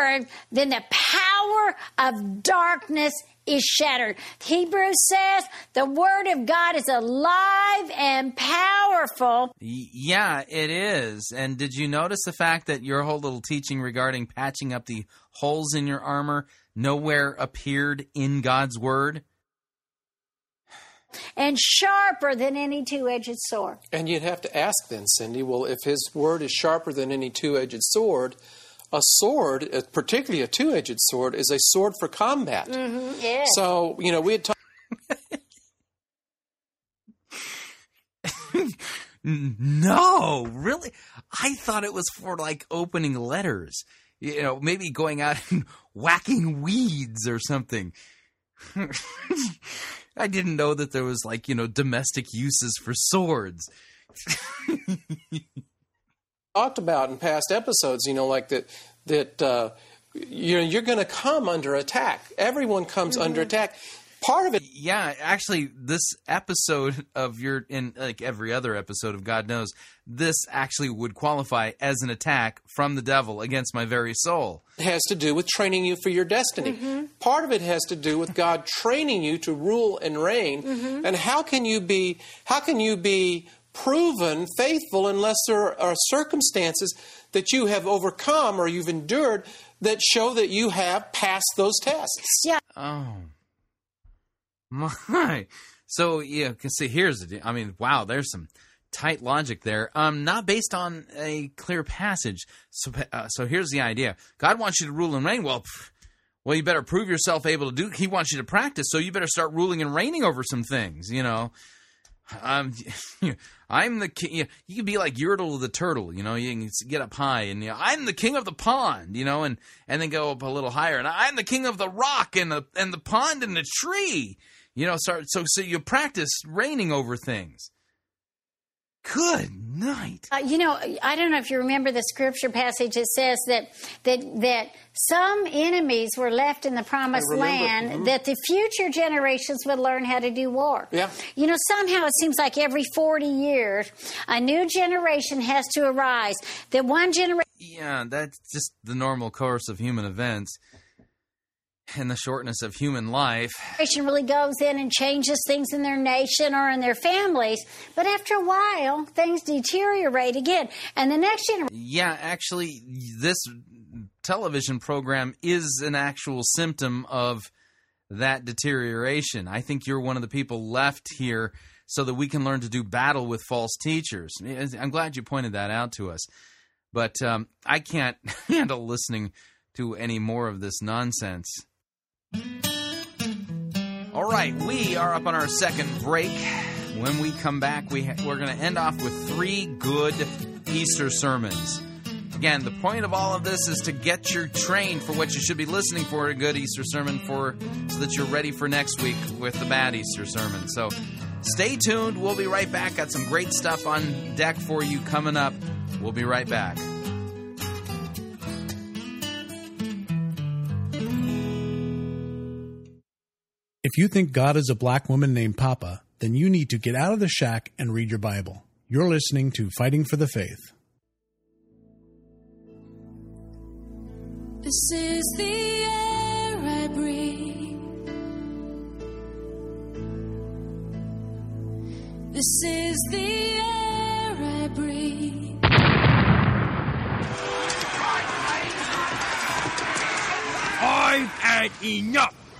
Then the power of darkness is shattered. Hebrews says the word of God is alive and powerful. Yeah, it is. And did you notice the fact that your whole little teaching regarding patching up the holes in your armor nowhere appeared in God's word? And sharper than any two-edged sword. And you'd have to ask then, Cindy, well, if his word is sharper than any two-edged sword, a sword, particularly a two-edged sword, is a sword for combat. Mm-hmm, yeah. So, you know, we had talked... No, really? I thought it was for, like, opening letters. You know, maybe going out and whacking weeds or something. I didn't know that there was, like, you know, domestic uses for swords. talked about in past episodes, you know, like that, that uh, you're, you're going to come under attack. Everyone comes mm-hmm. under attack. Part of it. Yeah, actually, this episode of your, in like every other episode of God Knows, this actually would qualify as an attack from the devil against my very soul. It has to do with training you for your destiny. Mm-hmm. Part of it has to do with God training you to rule and reign. Mm-hmm. And how can you be, how can you be proven faithful unless there are circumstances that you have overcome or you've endured that show that you have passed those tests? Yeah. Oh. My. So, yeah, see, here's the, I mean, wow, there's some tight logic there. Um, not based on a clear passage. So, uh, so here's the idea. God wants you to rule and reign. Well, pff, well, you better prove yourself able to do. He wants you to practice. So you better start ruling and reigning over some things, you know. Um, I'm the king. You know, you can be like Yertle the turtle, you know, you can get up high and, you know, I'm the king of the pond, you know, and, and then go up a little higher. And I'm the king of the rock and the, and the pond and the tree. You know, so, so so you practice reigning over things. Good night. Uh, you know, I don't know if you remember the scripture passage. It says that that that some enemies were left in the promised land, mm-hmm. that the future generations would learn how to do war. Yeah. You know, somehow it seems like every forty years, a new generation has to arise. That one generation. Yeah, that's just the normal course of human events. And the shortness of human life. Nation really goes in and changes things in their nation or in their families. But after a while, things deteriorate again. And the next generation. Yeah, actually, this television program is an actual symptom of that deterioration. I think you're one of the people left here so that we can learn to do battle with false teachers. I'm glad you pointed that out to us. But um, I can't handle listening to any more of this nonsense. All right, we are up on our second break. When we come back, we ha- we're going to end off with three good Easter sermons. Again, the point of all of this is to get your train for what you should be listening for, a good Easter sermon, for so that you're ready for next week with the bad Easter sermon. So stay tuned. We'll be right back. Got some great stuff on deck for you coming up. We'll be right back. If you think God is a black woman named Papa, then you need to get out of the shack and read your Bible. You're listening to Fighting for the Faith. This is the air I breathe. This is the air I breathe. I've had enough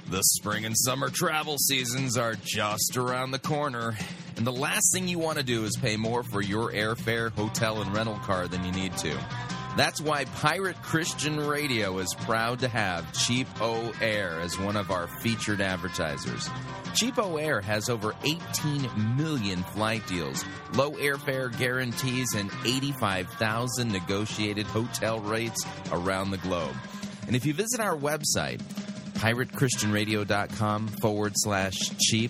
The spring and summer travel seasons are just around the corner, and the last thing you want to do is pay more for your airfare, hotel, and rental car than you need to. That's why Pirate Christian Radio is proud to have CheapOAir as one of our featured advertisers. CheapOAir has over eighteen million flight deals, low airfare guarantees, and eighty-five thousand negotiated hotel rates around the globe. And if you visit our website, piratechristianradio.com forward slash cheap,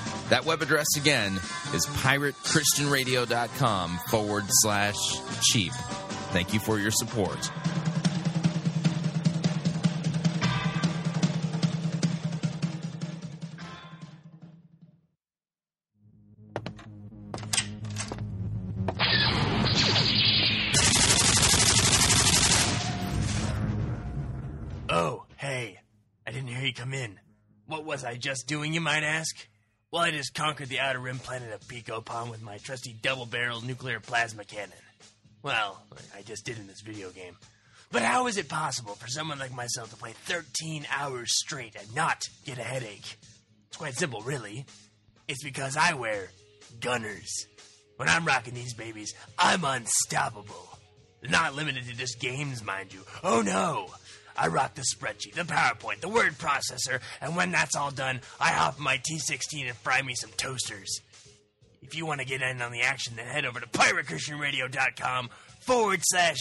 That web address again is piratechristianradio.com forward slash cheap. Thank you for your support. come in. What was I just doing, you might ask? Well, I just conquered the outer rim planet of Pico Palm with my trusty double-barreled nuclear plasma cannon. Well, I just did in this video game. But how is it possible for someone like myself to play thirteen hours straight and not get a headache? It's quite simple, really. It's because I wear gunners. When I'm rocking these babies, I'm unstoppable. Not limited to just games, mind you. Oh no! I rock the spreadsheet, the PowerPoint, the word processor, and when that's all done, I hop my T sixteen and fry me some toasters. If you want to get in on the action, then head over to pirate christian radio dot com forward slash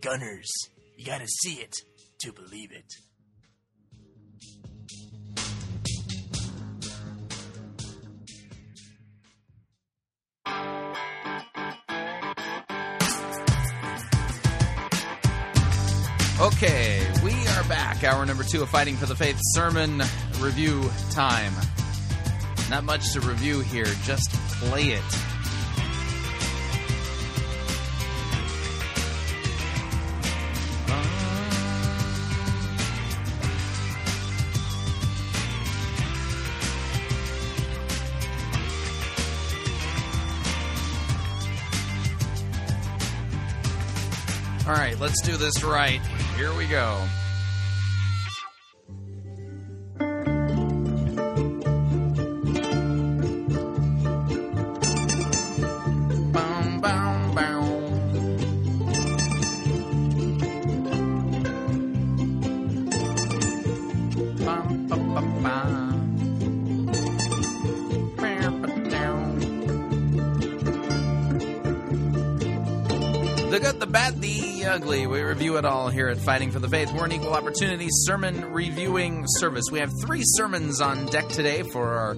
gunners. You gotta see it to believe it. Okay, we are back. Hour number two of Fighting for the Faith sermon review time. Not much to review here, just play it. All right, let's do this right. Here we go. Ugly. We review it all here at Fighting for the Faith. We're an equal opportunity sermon reviewing service. We have three sermons on deck today for our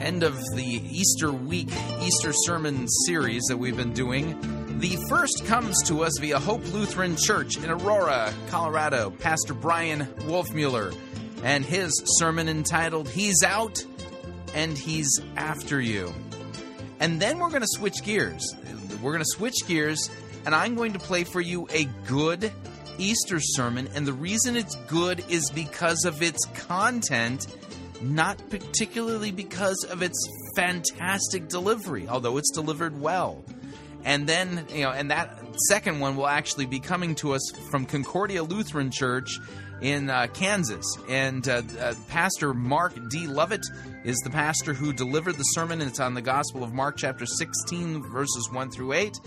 end of the Easter week, Easter sermon series that we've been doing. The first comes to us via Hope Lutheran Church in Aurora, Colorado. Pastor Brian Wolfmuller and his sermon entitled, He's Out and He's After You. And then we're going to switch gears. We're going to switch gears and I'm going to play for you a good Easter sermon. And the reason it's good is because of its content, not particularly because of its fantastic delivery, although it's delivered well. And then, you know, and that second one will actually be coming to us from Concordia Lutheran Church in uh, Kansas. And uh, uh, Pastor Mark D. Lovett is the pastor who delivered the sermon. And it's on the Gospel of Mark, chapter sixteen, verses one through eight.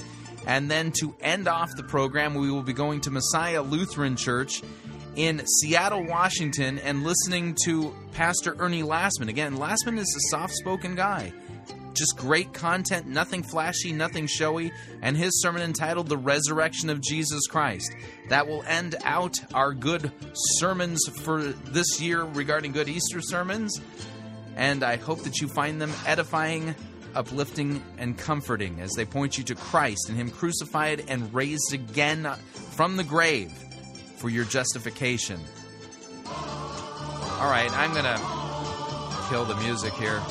And then to end off the program, we will be going to Messiah Lutheran Church in Seattle, Washington, and listening to Pastor Ernie Lassman. Again, Lassman is a soft-spoken guy. Just great content, nothing flashy, nothing showy, and his sermon entitled The Resurrection of Jesus Christ. That will end out our good sermons for this year regarding good Easter sermons, and I hope that you find them edifying, uplifting, and comforting as they point you to Christ and Him crucified and raised again from the grave for your justification. All right, I'm going to kill the music here.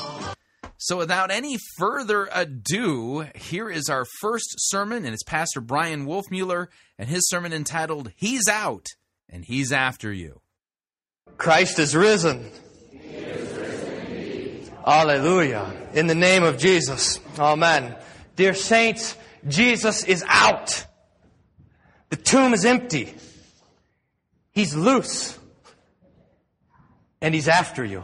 So without any further ado, here is our first sermon, and it's Pastor Brian Wolfmuller and his sermon entitled, He's Out and He's After You. Christ is risen. Hallelujah. In the name of Jesus. Amen. Dear saints, Jesus is out. The tomb is empty. He's loose. And He's after you.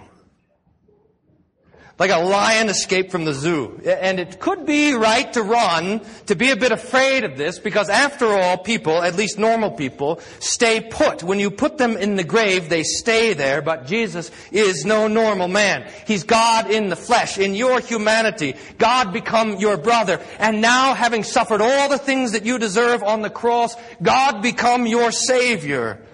Like a lion escaped from the zoo. And it could be right to run, to be a bit afraid of this, because after all, people, at least normal people, stay put. When you put them in the grave, they stay there, but Jesus is no normal man. He's God in the flesh, in your humanity. God become your brother. And now, having suffered all the things that you deserve on the cross, God become your Savior.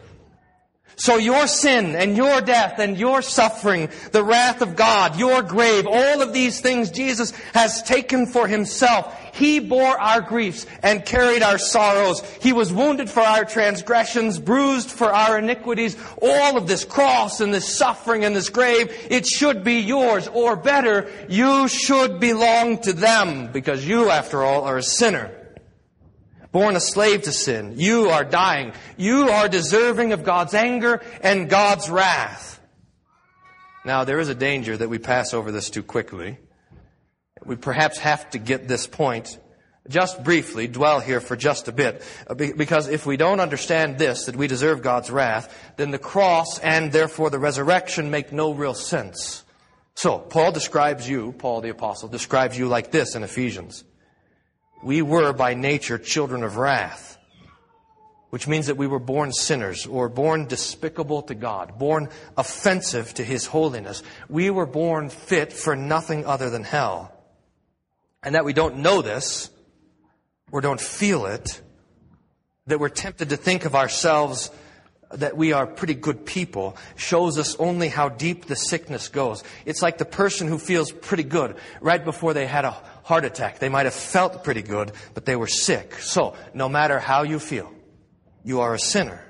So your sin and your death and your suffering, the wrath of God, your grave, all of these things Jesus has taken for Himself. He bore our griefs and carried our sorrows. He was wounded for our transgressions, bruised for our iniquities. All of this cross and this suffering and this grave, it should be yours. Or better, you should belong to them because you, after all, are a sinner. Born a slave to sin, you are dying. You are deserving of God's anger and God's wrath. Now, there is a danger that we pass over this too quickly. We perhaps have to get this point just briefly, dwell here for just a bit, because if we don't understand this, that we deserve God's wrath, then the cross and therefore the resurrection make no real sense. So, Paul describes you, Paul the Apostle, describes you like this in Ephesians. We were by nature children of wrath, which means that we were born sinners, or born despicable to God, born offensive to His holiness. We were born fit for nothing other than hell. And that we don't know this, or don't feel it, that we're tempted to think of ourselves that we are pretty good people, shows us only how deep the sickness goes. It's like the person who feels pretty good right before they had a heart attack. They might have felt pretty good, but they were sick. So, no matter how you feel, you are a sinner.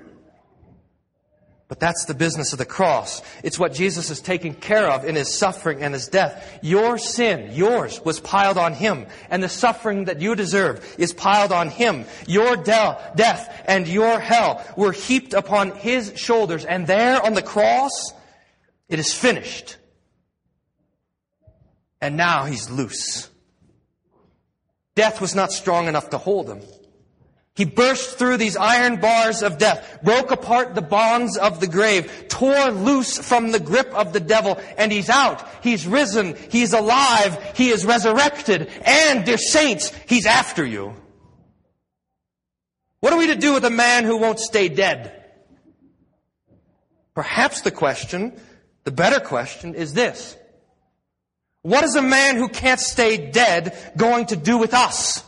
But that's the business of the cross. It's what Jesus is taking care of in His suffering and His death. Your sin, yours, was piled on Him. And the suffering that you deserve is piled on Him. Your de- death and your hell were heaped upon His shoulders. And there on the cross, it is finished. And now He's loose. Death was not strong enough to hold Him. He burst through these iron bars of death, broke apart the bonds of the grave, tore loose from the grip of the devil, and He's out. He's risen. He's alive. He is resurrected. And, dear saints, He's after you. What are we to do with a man who won't stay dead? Perhaps the question, the better question, is this. What is a man who can't stay dead going to do with us?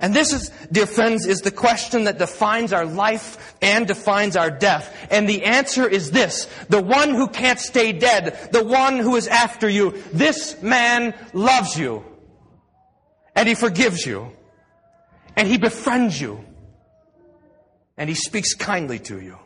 And this is, dear friends, is the question that defines our life and defines our death. And the answer is this. The one who can't stay dead, the one who is after you, this man loves you. And he forgives you. And he befriends you. And he speaks kindly to you.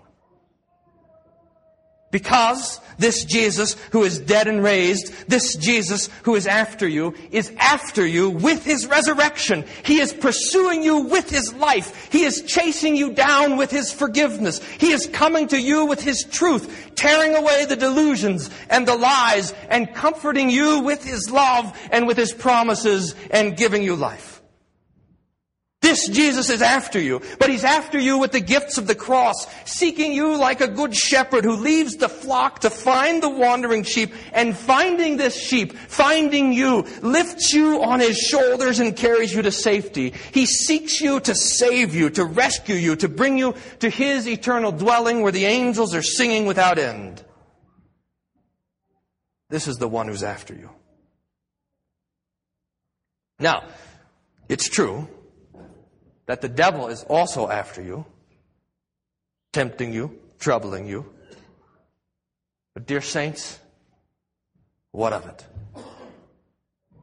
Because this Jesus who is dead and raised, this Jesus who is after you, is after you with His resurrection. He is pursuing you with His life. He is chasing you down with His forgiveness. He is coming to you with His truth, tearing away the delusions and the lies, and comforting you with His love and with His promises, and giving you life. This Jesus is after you, but He's after you with the gifts of the cross, seeking you like a good shepherd who leaves the flock to find the wandering sheep, and finding this sheep, finding you, lifts you on His shoulders and carries you to safety. He seeks you to save you, to rescue you, to bring you to His eternal dwelling where the angels are singing without end. This is the one who's after you. Now, it's true that the devil is also after you, tempting you, troubling you. But dear saints, what of it?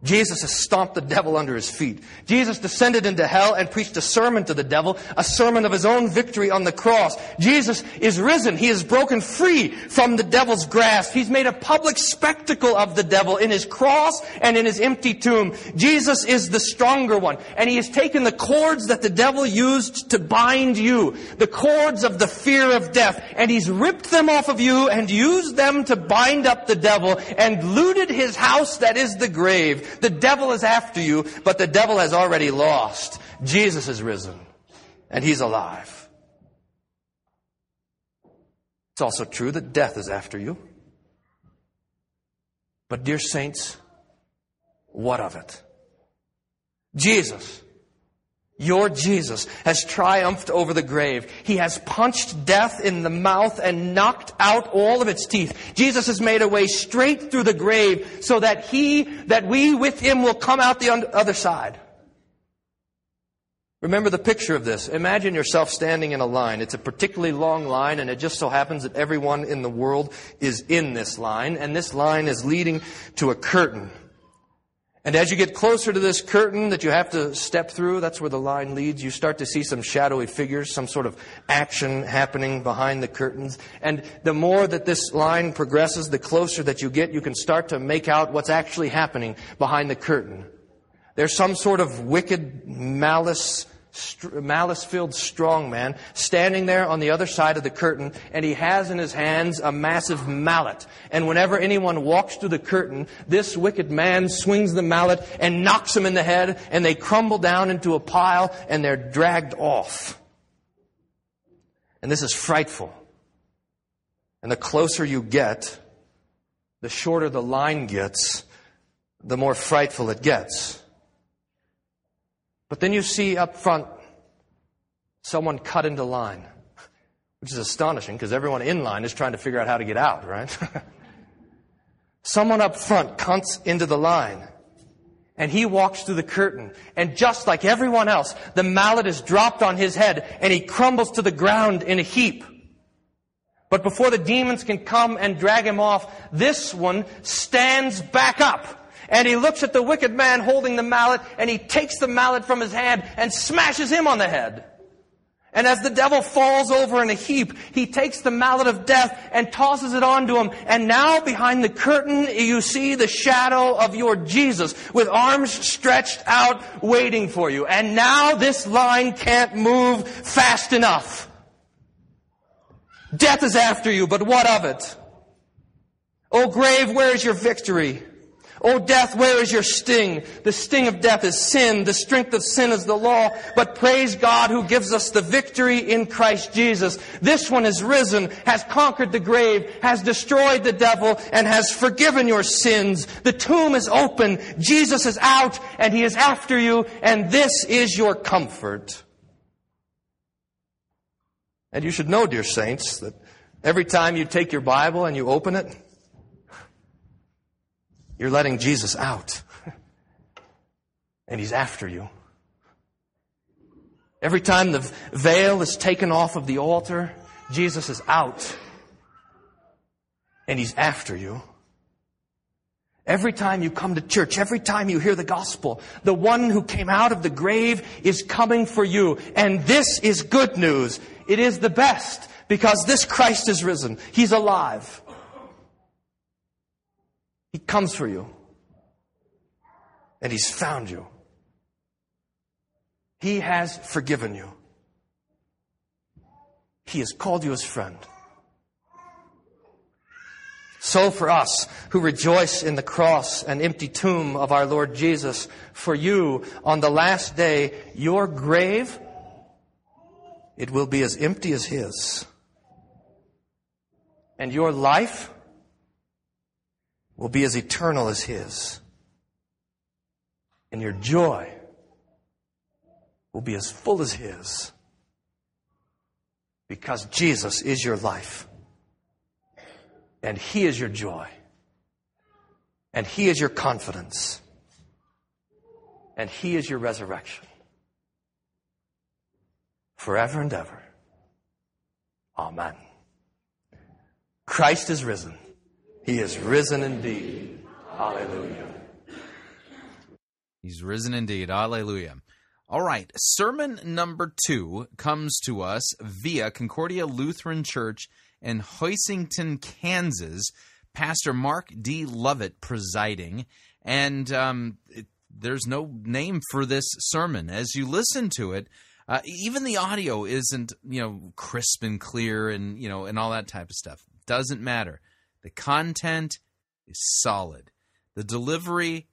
Jesus has stomped the devil under His feet. Jesus descended into hell and preached a sermon to the devil, a sermon of His own victory on the cross. Jesus is risen. He is broken free from the devil's grasp. He's made a public spectacle of the devil in His cross and in His empty tomb. Jesus is the stronger one, and He has taken the cords that the devil used to bind you, the cords of the fear of death, and He's ripped them off of you and used them to bind up the devil and looted his house that is the grave. The devil is after you, but the devil has already lost. Jesus is risen, and He's alive. It's also true that death is after you. But dear saints, what of it? Jesus, your Jesus, has triumphed over the grave. He has punched death in the mouth and knocked out all of its teeth. Jesus has made a way straight through the grave so that he, that we with Him will come out the other side. Remember the picture of this. Imagine yourself standing in a line. It's a particularly long line, and it just so happens that everyone in the world is in this line, and this line is leading to a curtain. And as you get closer to this curtain that you have to step through, that's where the line leads, you start to see some shadowy figures, some sort of action happening behind the curtains. And the more that this line progresses, the closer that you get, you can start to make out what's actually happening behind the curtain. There's some sort of wicked malice st- malice-filled strong man standing there on the other side of the curtain, and he has in his hands a massive mallet. And whenever anyone walks through the curtain, this wicked man swings the mallet and knocks them in the head, and they crumble down into a pile, and they're dragged off. And this is frightful. And the closer you get, the shorter the line gets, the more frightful it gets. But then you see up front someone cut into line, which is astonishing because everyone in line is trying to figure out how to get out, right? Someone up front cuts into the line, and he walks through the curtain, and just like everyone else, the mallet is dropped on his head, and he crumbles to the ground in a heap. But before the demons can come and drag him off, this one stands back up. And he looks at the wicked man holding the mallet, and he takes the mallet from his hand and smashes him on the head. And as the devil falls over in a heap, he takes the mallet of death and tosses it onto him. And now behind the curtain, you see the shadow of your Jesus with arms stretched out waiting for you. And now this line can't move fast enough. Death is after you, but what of it? O grave, where is your victory? O death, where is your sting? The sting of death is sin. The strength of sin is the law. But praise God who gives us the victory in Christ Jesus. This one has risen, has conquered the grave, has destroyed the devil, and has forgiven your sins. The tomb is open. Jesus is out, and he is after you, and this is your comfort. And you should know, dear saints, that every time you take your Bible and you open it, you're letting Jesus out. And he's after you. Every time the veil is taken off of the altar, Jesus is out. And he's after you. Every time you come to church, every time you hear the gospel, the one who came out of the grave is coming for you. And this is good news. It is the best because this Christ is risen. He's alive. He comes for you. And he's found you. He has forgiven you. He has called you his friend. So for us who rejoice in the cross and empty tomb of our Lord Jesus, for you on the last day, your grave, it will be as empty as his. And your life will be as eternal as his. And your joy will be as full as his. Because Jesus is your life. And he is your joy. And he is your confidence. And he is your resurrection. Forever and ever. Amen. Christ is risen. He is risen indeed. Hallelujah. He's risen indeed. Hallelujah. All right. Sermon number two comes to us via Concordia Lutheran Church in Hoisington, Kansas, Pastor Mark D. Lovett presiding, and um, it, there's no name for this sermon. As you listen to it, uh, even the audio isn't, you know, crisp and clear and, you know, and all that type of stuff. Doesn't matter. The content is solid. The delivery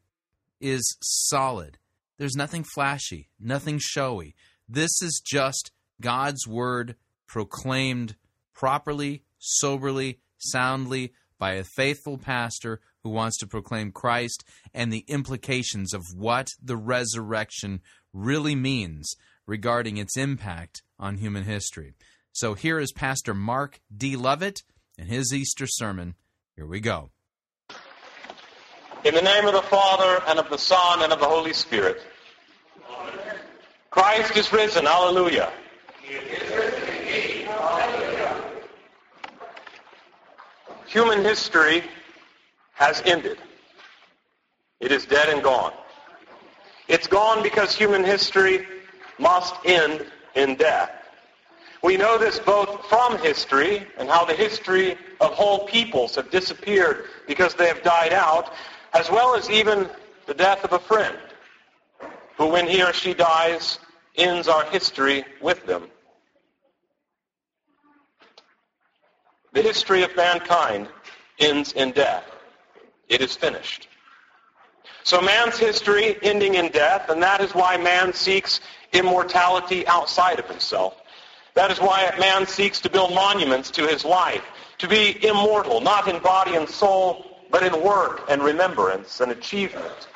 is solid. There's nothing flashy, nothing showy. This is just God's word proclaimed properly, soberly, soundly, by a faithful pastor who wants to proclaim Christ and the implications of what the resurrection really means regarding its impact on human history. So here is Pastor Mark D. Lovett and his Easter sermon. Here we go. In the name of the Father, and of the Son, and of the Holy Spirit. Amen. Christ is risen. Hallelujah. He is risen indeed. Hallelujah. Human history has ended. It is dead and gone. It's gone because human history must end in death. We know this both from history and how the history of whole peoples have disappeared because they have died out, as well as even the death of a friend, who when he or she dies, ends our history with them. The history of mankind ends in death. It is finished. So man's history ending in death, and that is why man seeks immortality outside of himself. That is why man seeks to build monuments to his life, to be immortal, not in body and soul, but in work and remembrance and achievement.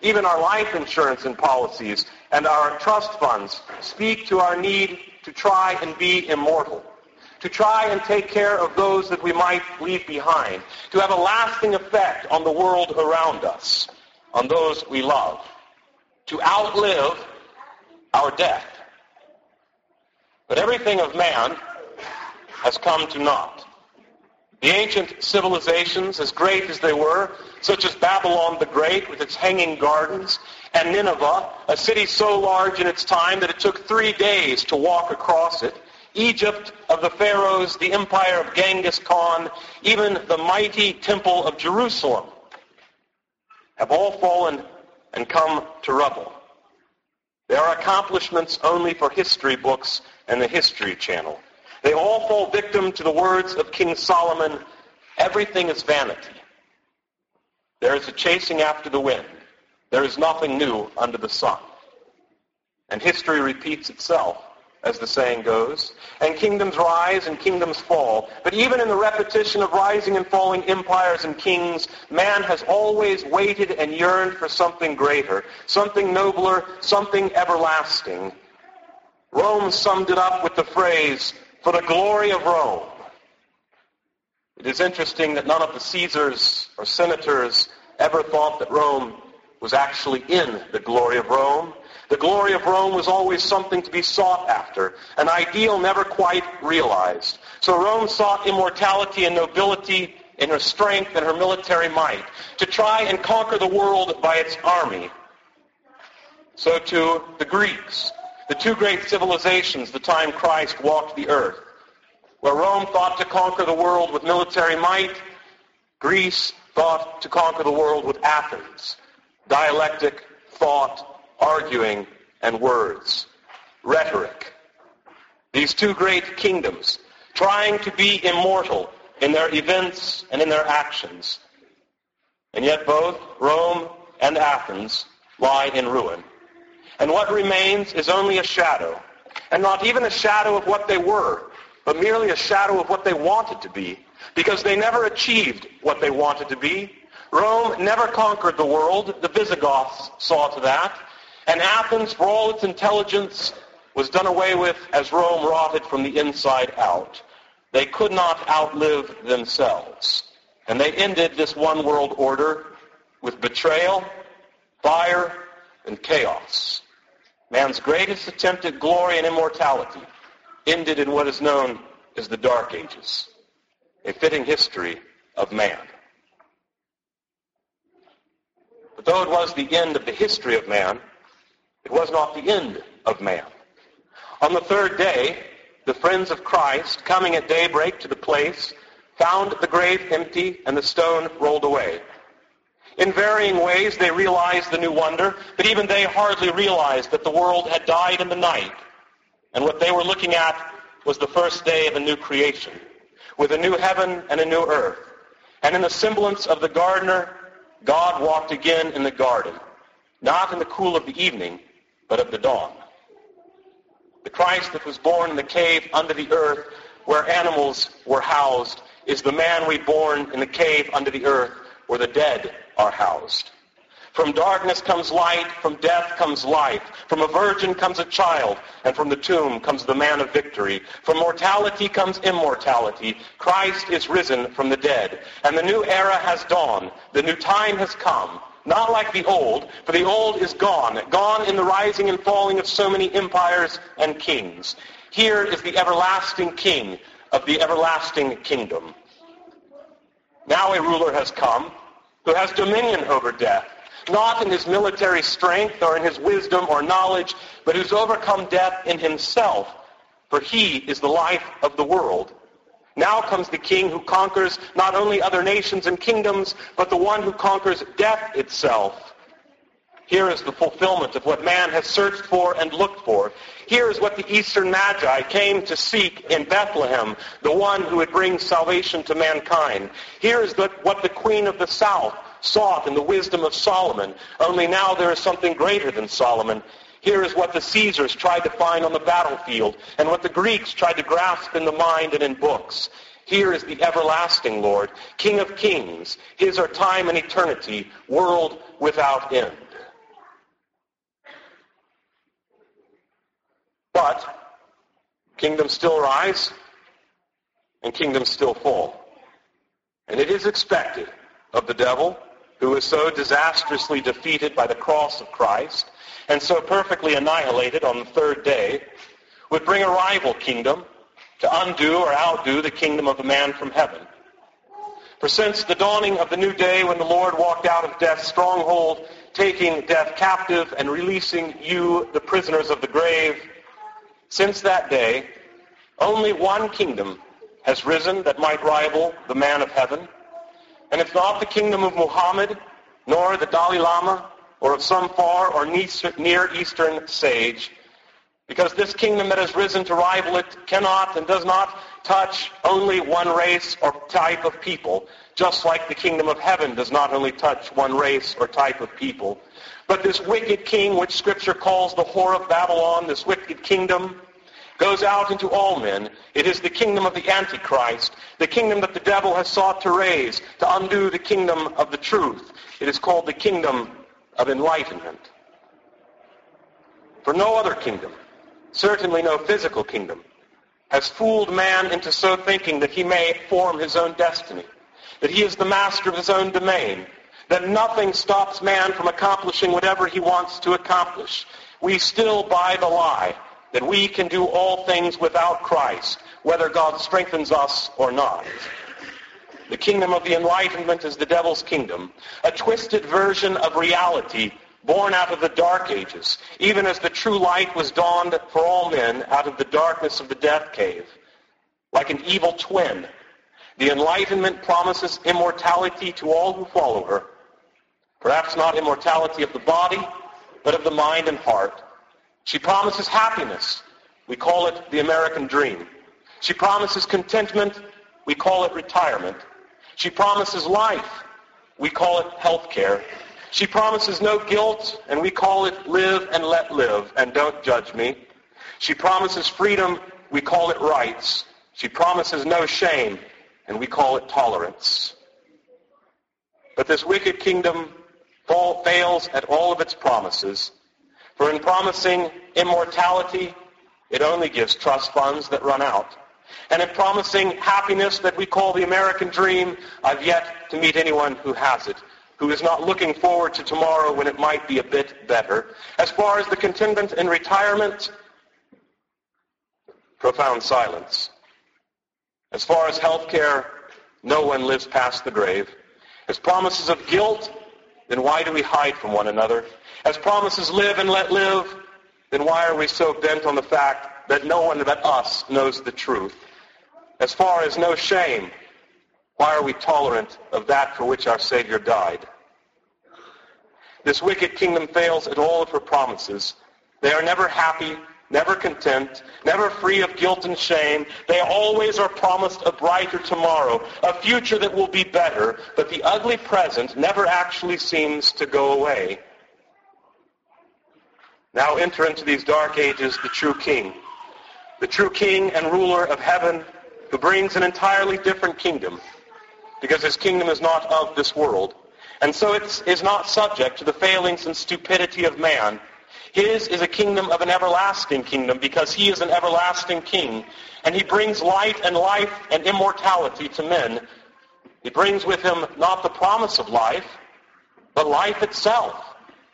Even our life insurance and policies and our trust funds speak to our need to try and be immortal, to try and take care of those that we might leave behind, to have a lasting effect on the world around us, on those we love, to outlive our death. But everything of man has come to naught. The ancient civilizations, as great as they were, such as Babylon the Great with its hanging gardens, and Nineveh, a city so large in its time that it took three days to walk across it, Egypt of the pharaohs, the empire of Genghis Khan, even the mighty temple of Jerusalem, have all fallen and come to rubble. They are accomplishments only for history books and the History Channel. They all fall victim to the words of King Solomon, everything is vanity. There is a chasing after the wind. There is nothing new under the sun. And history repeats itself, as the saying goes, and kingdoms rise and kingdoms fall. But even in the repetition of rising and falling empires and kings, man has always waited and yearned for something greater, something nobler, something everlasting. Rome summed it up with the phrase, "For the glory of Rome." It is interesting that none of the Caesars or senators ever thought that Rome was actually in the glory of Rome. The glory of Rome was always something to be sought after, an ideal never quite realized. So Rome sought immortality and nobility in her strength and her military might, to try and conquer the world by its army. So too the Greeks, the two great civilizations the time Christ walked the earth, where Rome thought to conquer the world with military might, Greece thought to conquer the world with Athens, dialectic, thought, arguing, and words, rhetoric. These two great kingdoms, trying to be immortal in their events and in their actions. And yet both Rome and Athens lie in ruin. And what remains is only a shadow, and not even a shadow of what they were, but merely a shadow of what they wanted to be, because they never achieved what they wanted to be. Rome never conquered the world. The Visigoths saw to that. And Athens, for all its intelligence, was done away with as Rome rotted from the inside out. They could not outlive themselves. And they ended this one world order with betrayal, fire, and chaos. Man's greatest attempt at glory and immortality ended in what is known as the Dark Ages, a fitting history of man. But though it was the end of the history of man, it was not the end of man. On the third day, the friends of Christ, coming at daybreak to the place, found the grave empty and the stone rolled away. In varying ways, they realized the new wonder, but even they hardly realized that the world had died in the night, and what they were looking at was the first day of a new creation, with a new heaven and a new earth. And in the semblance of the gardener, God walked again in the garden, not in the cool of the evening, but of the dawn. The Christ that was born in the cave under the earth where animals were housed is the man we born in the cave under the earth where the dead are housed. From darkness comes light, from death comes life, from a virgin comes a child, and from the tomb comes the man of victory. From mortality comes immortality. Christ is risen from the dead, and the new era has dawned. The new time has come. Not like the old, for the old is gone, gone in the rising and falling of so many empires and kings. Here is the everlasting King of the everlasting kingdom. Now a ruler has come who has dominion over death, not in his military strength or in his wisdom or knowledge, but who's overcome death in himself, for he is the life of the world. Now comes the King who conquers not only other nations and kingdoms, but the one who conquers death itself. Here is the fulfillment of what man has searched for and looked for. Here is what the Eastern Magi came to seek in Bethlehem, the one who would bring salvation to mankind. Here is the, what the Queen of the South sought in the wisdom of Solomon, only now there is something greater than Solomon. Here is what the Caesars tried to find on the battlefield, and what the Greeks tried to grasp in the mind and in books. Here is the everlasting Lord, King of kings. His are time and eternity, world without end. But kingdoms still rise, and kingdoms still fall. And it is expected of the devil, who is so disastrously defeated by the cross of Christ, and so perfectly annihilated on the third day, would bring a rival kingdom to undo or outdo the kingdom of the man from heaven. For since the dawning of the new day when the Lord walked out of death's stronghold, taking death captive and releasing you, the prisoners of the grave, since that day, only one kingdom has risen that might rival the man of heaven. And it's not the kingdom of Muhammad, nor the Dalai Lama, or of some far or near Eastern sage, because this kingdom that has risen to rival it cannot and does not touch only one race or type of people, just like the kingdom of heaven does not only touch one race or type of people. But this wicked king, which Scripture calls the whore of Babylon, this wicked kingdom, goes out into all men. It is the kingdom of the Antichrist, the kingdom that the devil has sought to raise, to undo the kingdom of the truth. It is called the kingdom of enlightenment. For no other kingdom, certainly no physical kingdom, has fooled man into so thinking that he may form his own destiny, that he is the master of his own domain, that nothing stops man from accomplishing whatever he wants to accomplish. We still buy the lie that we can do all things without Christ, whether God strengthens us or not. The kingdom of the Enlightenment is the devil's kingdom, a twisted version of reality born out of the dark ages, even as the true light was dawned for all men out of the darkness of the death cave. Like an evil twin, the Enlightenment promises immortality to all who follow her. Perhaps not immortality of the body, but of the mind and heart. She promises happiness. We call it the American dream. She promises contentment. We call it retirement. She promises life. We call it health care. She promises no guilt, and we call it live and let live, and don't judge me. She promises freedom, we call it rights. She promises no shame, and we call it tolerance. But this wicked kingdom fall, fails at all of its promises, for in promising immortality, it only gives trust funds that run out. And in promising happiness that we call the American dream, I've yet to meet anyone who has it, who is not looking forward to tomorrow when it might be a bit better. As far as the contentment in retirement, profound silence. As far as health care, no one lives past the grave. As promises of guilt, then why do we hide from one another? As promises live and let live, then why are we so bent on the fact that no one but us knows the truth? As far as no shame, why are we tolerant of that for which our Savior died? This wicked kingdom fails at all of her promises. They are never happy, never content, never free of guilt and shame. They always are promised a brighter tomorrow, a future that will be better, but the ugly present never actually seems to go away. Now enter into these dark ages the true king, the true king and ruler of heaven, who brings an entirely different kingdom, because his kingdom is not of this world, and so it is not subject to the failings and stupidity of man. His is a kingdom of an everlasting kingdom, because he is an everlasting king, and he brings light and life and immortality to men. He brings with him not the promise of life, but life itself,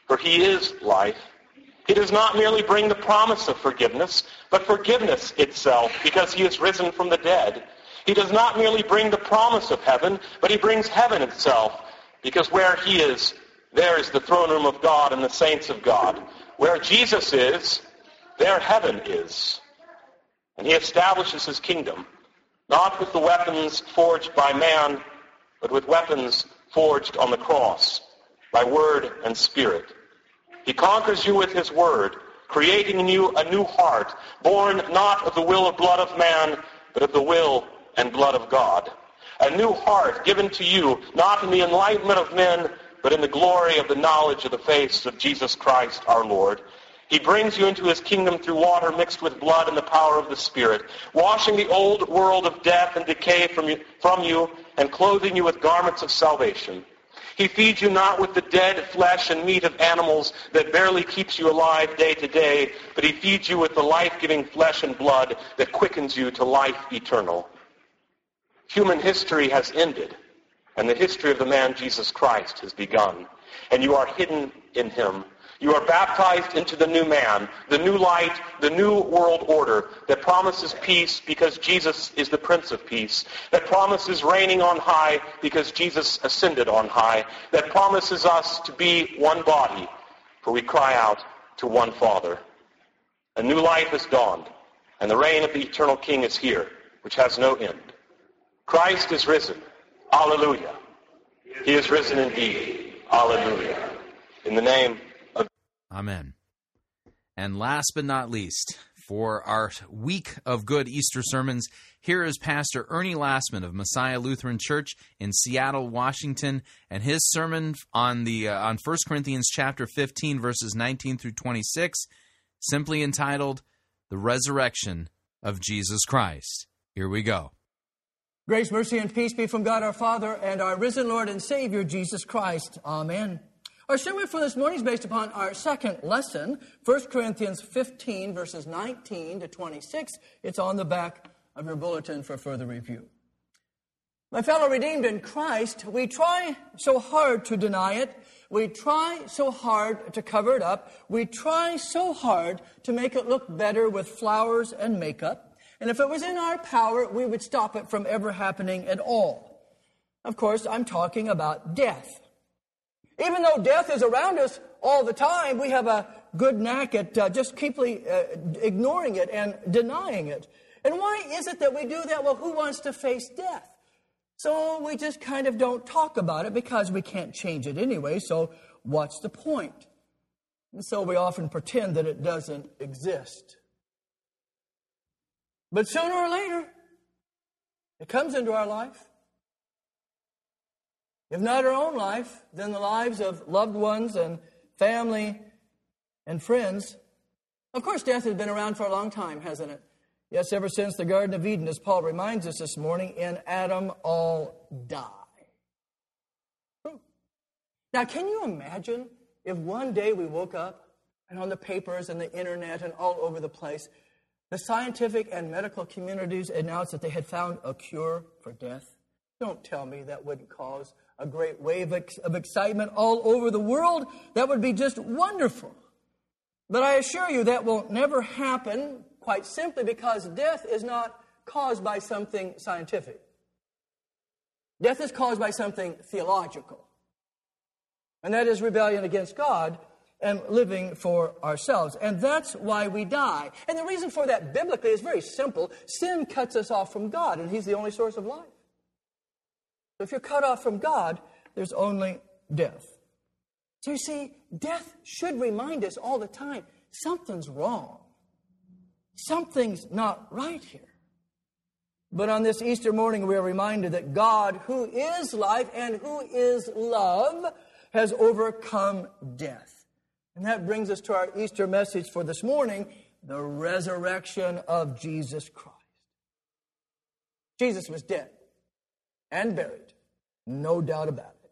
for he is life. He does not merely bring the promise of forgiveness, but forgiveness itself, because he is risen from the dead. He does not merely bring the promise of heaven, but he brings heaven itself, because where he is, there is the throne room of God and the saints of God. Where Jesus is, there heaven is. And he establishes his kingdom, not with the weapons forged by man, but with weapons forged on the cross, by word and spirit. He conquers you with his word, creating in you a new heart, born not of the will and blood of man, but of the will and blood of God. A new heart given to you, not in the enlightenment of men, but in the glory of the knowledge of the face of Jesus Christ our Lord. He brings you into his kingdom through water mixed with blood and the power of the Spirit, washing the old world of death and decay from you, from you and clothing you with garments of salvation. He feeds you not with the dead flesh and meat of animals that barely keeps you alive day to day, but he feeds you with the life-giving flesh and blood that quickens you to life eternal. Human history has ended, and the history of the man Jesus Christ has begun, and you are hidden in him. You are baptized into the new man, the new light, the new world order that promises peace because Jesus is the Prince of Peace, that promises reigning on high because Jesus ascended on high, that promises us to be one body, for we cry out to one Father. A new life has dawned, and the reign of the eternal King is here, which has no end. Christ is risen. Hallelujah. He is risen indeed. Hallelujah. In the name of... Amen. And last but not least, for our week of good Easter sermons, here is Pastor Ernie Lassman of Messiah Lutheran Church in Seattle, Washington, and his sermon on the uh, on First Corinthians chapter fifteen, verses nineteen through twenty-six, simply entitled, The Resurrection of Jesus Christ. Here we go. Grace, mercy, and peace be from God our Father and our risen Lord and Savior, Jesus Christ. Amen. Our sermon for this morning is based upon our second lesson, First Corinthians fifteen, verses nineteen to twenty-six. It's on the back of your bulletin for further review. My fellow redeemed in Christ, we try so hard to deny it. We try so hard to cover it up. We try so hard to make it look better with flowers and makeup. And if it was in our power, we would stop it from ever happening at all. Of course, I'm talking about death. Even though death is around us all the time, we have a good knack at uh, just keep uh, ignoring it and denying it. And why is it that we do that? Well, who wants to face death? So we just kind of don't talk about it because we can't change it anyway, so what's the point? And so we often pretend that it doesn't exist. But sooner or later, it comes into our life. If not our own life, then the lives of loved ones and family and friends. Of course, death has been around for a long time, hasn't it? Yes, ever since the Garden of Eden, as Paul reminds us this morning, in Adam all die. Now, can you imagine if one day we woke up and on the papers and the internet and all over the place, the scientific and medical communities announced that they had found a cure for death? Don't tell me that wouldn't cause a great wave of excitement all over the world. That would be just wonderful. But I assure you that will never happen, quite simply because death is not caused by something scientific. Death is caused by something theological. And that is rebellion against God and living for ourselves. And that's why we die. And the reason for that biblically is very simple. Sin cuts us off from God, and he's the only source of life. So if you're cut off from God, there's only death. So you see, death should remind us all the time, something's wrong. Something's not right here. But on this Easter morning, we are reminded that God, who is life and who is love, has overcome death. And that brings us to our Easter message for this morning, the resurrection of Jesus Christ. Jesus was dead and buried, no doubt about it.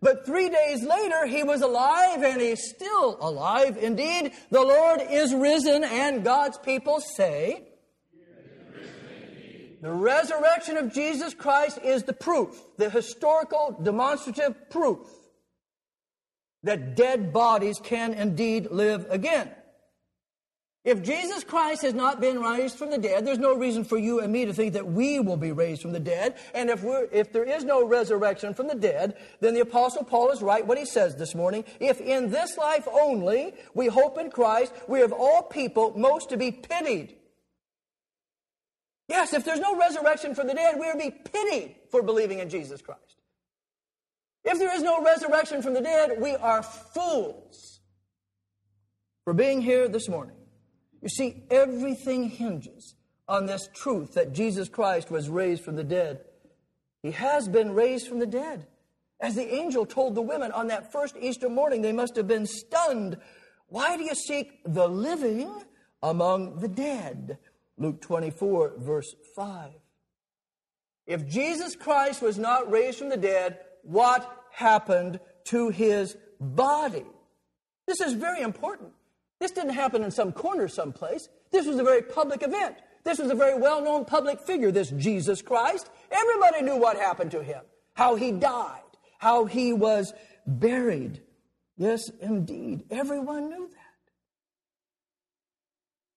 But three days later, he was alive, and he's still alive. Indeed, the Lord is risen, and God's people say, the resurrection of Jesus Christ is the proof, the historical demonstrative proof that dead bodies can indeed live again. If Jesus Christ has not been raised from the dead, there's no reason for you and me to think that we will be raised from the dead. And if we're, if there is no resurrection from the dead, then the Apostle Paul is right what he says this morning. If in this life only we hope in Christ, we of all people most to be pitied. Yes, if there's no resurrection from the dead, we are to be pitied for believing in Jesus Christ. If there is no resurrection from the dead, we are fools for being here this morning. You see, everything hinges on this truth that Jesus Christ was raised from the dead. He has been raised from the dead. As the angel told the women on that first Easter morning, they must have been stunned. Why do you seek the living among the dead? Luke twenty-four, verse five. If Jesus Christ was not raised from the dead, what happened to his body? This is very important. This didn't happen in some corner someplace. This was a very public event. This was a very well-known public figure, this Jesus Christ. Everybody knew what happened to him, how he died, how he was buried. Yes, indeed, everyone knew that.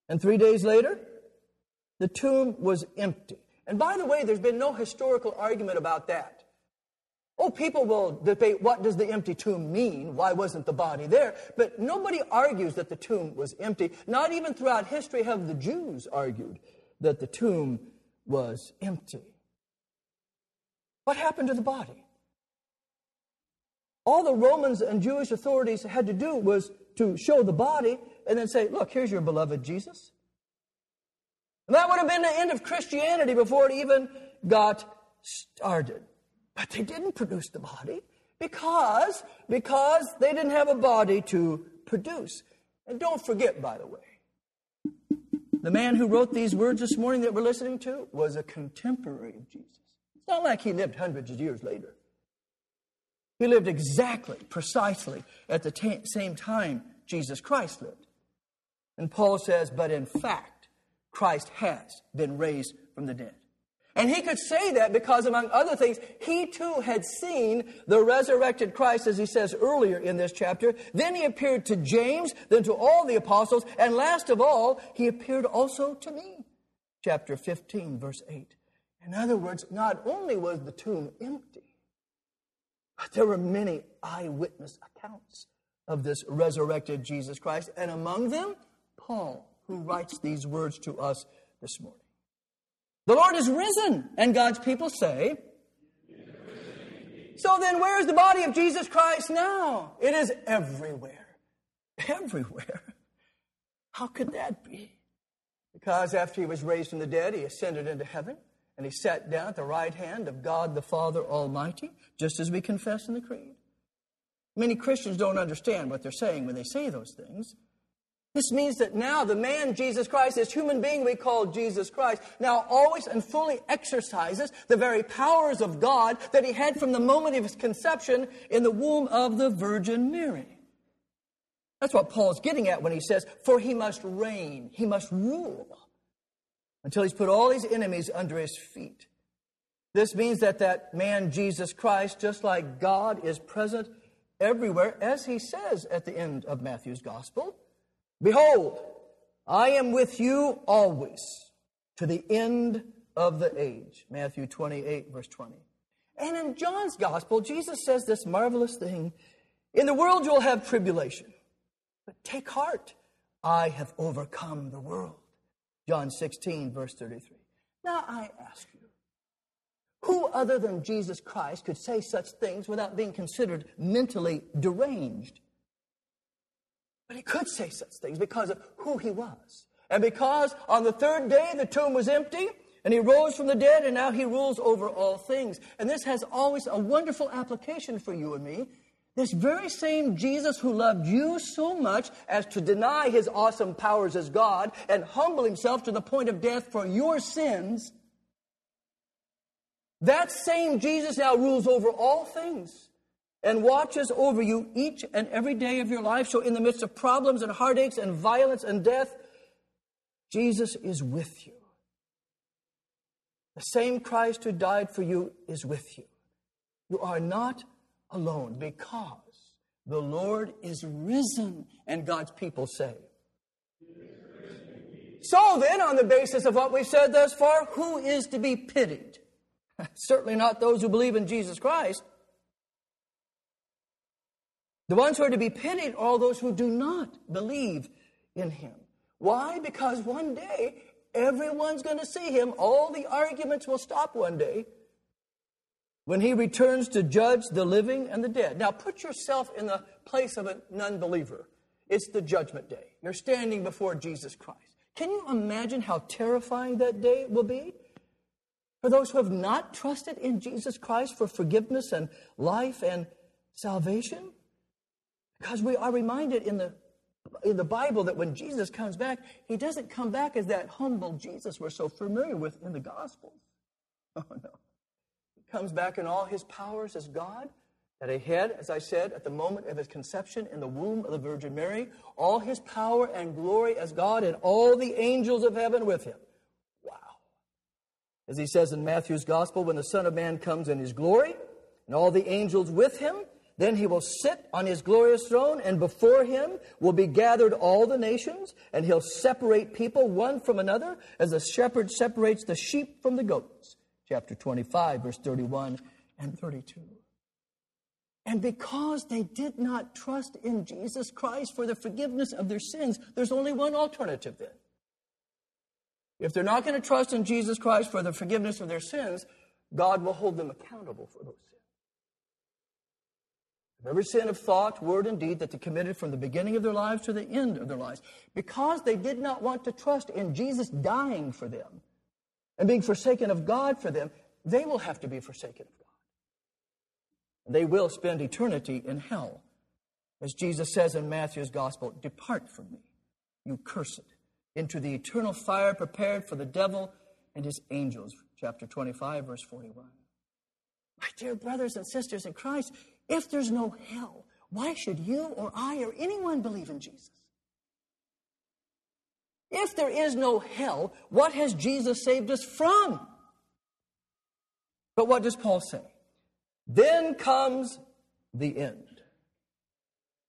And three days later, the tomb was empty. And by the way, there's been no historical argument about that. Oh, people will debate, what does the empty tomb mean? Why wasn't the body there? But nobody argues that the tomb was empty. Not even throughout history have the Jews argued that the tomb was empty. What happened to the body? All the Romans and Jewish authorities had to do was to show the body and then say, look, here's your beloved Jesus. And that would have been the end of Christianity before it even got started. But they didn't produce the body because, because they didn't have a body to produce. And don't forget, by the way, the man who wrote these words this morning that we're listening to was a contemporary of Jesus. It's not like he lived hundreds of years later. He lived exactly, precisely at the t- same time Jesus Christ lived. And Paul says, but in fact, Christ has been raised from the dead. And he could say that because, among other things, he too had seen the resurrected Christ, as he says earlier in this chapter. Then he appeared to James, then to all the apostles, and last of all, he appeared also to me. Chapter fifteen, verse eight. In other words, not only was the tomb empty, but there were many eyewitness accounts of this resurrected Jesus Christ, and among them, Paul, who writes these words to us this morning. The Lord is risen, and God's people say, so then where is the body of Jesus Christ now? It is everywhere. Everywhere. How could that be? Because after he was raised from the dead, he ascended into heaven, and he sat down at the right hand of God the Father Almighty, just as we confess in the Creed. Many Christians don't understand what they're saying when they say those things. This means that now the man, Jesus Christ, this human being we call Jesus Christ, now always and fully exercises the very powers of God that he had from the moment of his conception in the womb of the Virgin Mary. That's what Paul's getting at when he says, for he must reign, he must rule, until he's put all his enemies under his feet. This means that that man, Jesus Christ, just like God, is present everywhere, as he says at the end of Matthew's Gospel. Behold, I am with you always to the end of the age. Matthew twenty-eight, verse twenty. And in John's Gospel, Jesus says this marvelous thing. In the world you'll have tribulation, but take heart, I have overcome the world. John sixteen, verse thirty-three. Now I ask you, who other than Jesus Christ could say such things without being considered mentally deranged? But he could say such things because of who he was. And because on the third day the tomb was empty, and he rose from the dead, and now he rules over all things. And this has always a wonderful application for you and me. This very same Jesus who loved you so much as to deny his awesome powers as God and humble himself to the point of death for your sins, that same Jesus now rules over all things and watches over you each and every day of your life. So in the midst of problems and heartaches and violence and death, Jesus is with you. The same Christ who died for you is with you. You are not alone because the Lord is risen, and God's people say. So then, on the basis of what we've said thus far, who is to be pitied? Certainly not those who believe in Jesus Christ. The ones who are to be pitied are all those who do not believe in him. Why? Because one day, everyone's going to see him. All the arguments will stop one day when he returns to judge the living and the dead. Now, put yourself in the place of a non-believer. It's the judgment day. They're standing before Jesus Christ. Can you imagine how terrifying that day will be? For those who have not trusted in Jesus Christ for forgiveness and life and salvation? Because we are reminded in the in the Bible that when Jesus comes back, he doesn't come back as that humble Jesus we're so familiar with in the Gospels. Oh, no. He comes back in all his powers as God, that he had, as I said, at the moment of his conception in the womb of the Virgin Mary, all his power and glory as God and all the angels of heaven with him. Wow. As he says in Matthew's Gospel, when the Son of Man comes in his glory and all the angels with him, then he will sit on his glorious throne, and before him will be gathered all the nations, and he'll separate people one from another as a shepherd separates the sheep from the goats. Chapter twenty-five, verse thirty-one and thirty-two. And because they did not trust in Jesus Christ for the forgiveness of their sins, there's only one alternative then. If they're not going to trust in Jesus Christ for the forgiveness of their sins, God will hold them accountable for those sins. Every sin of thought, word, and deed that they committed from the beginning of their lives to the end of their lives. Because they did not want to trust in Jesus dying for them and being forsaken of God for them, they will have to be forsaken of God. They will spend eternity in hell. As Jesus says in Matthew's Gospel, "Depart from me, you cursed, into the eternal fire prepared for the devil and his angels." Chapter twenty-five, verse forty-one. My dear brothers and sisters in Christ, if there's no hell, why should you or I or anyone believe in Jesus? If there is no hell, what has Jesus saved us from? But what does Paul say? Then comes the end,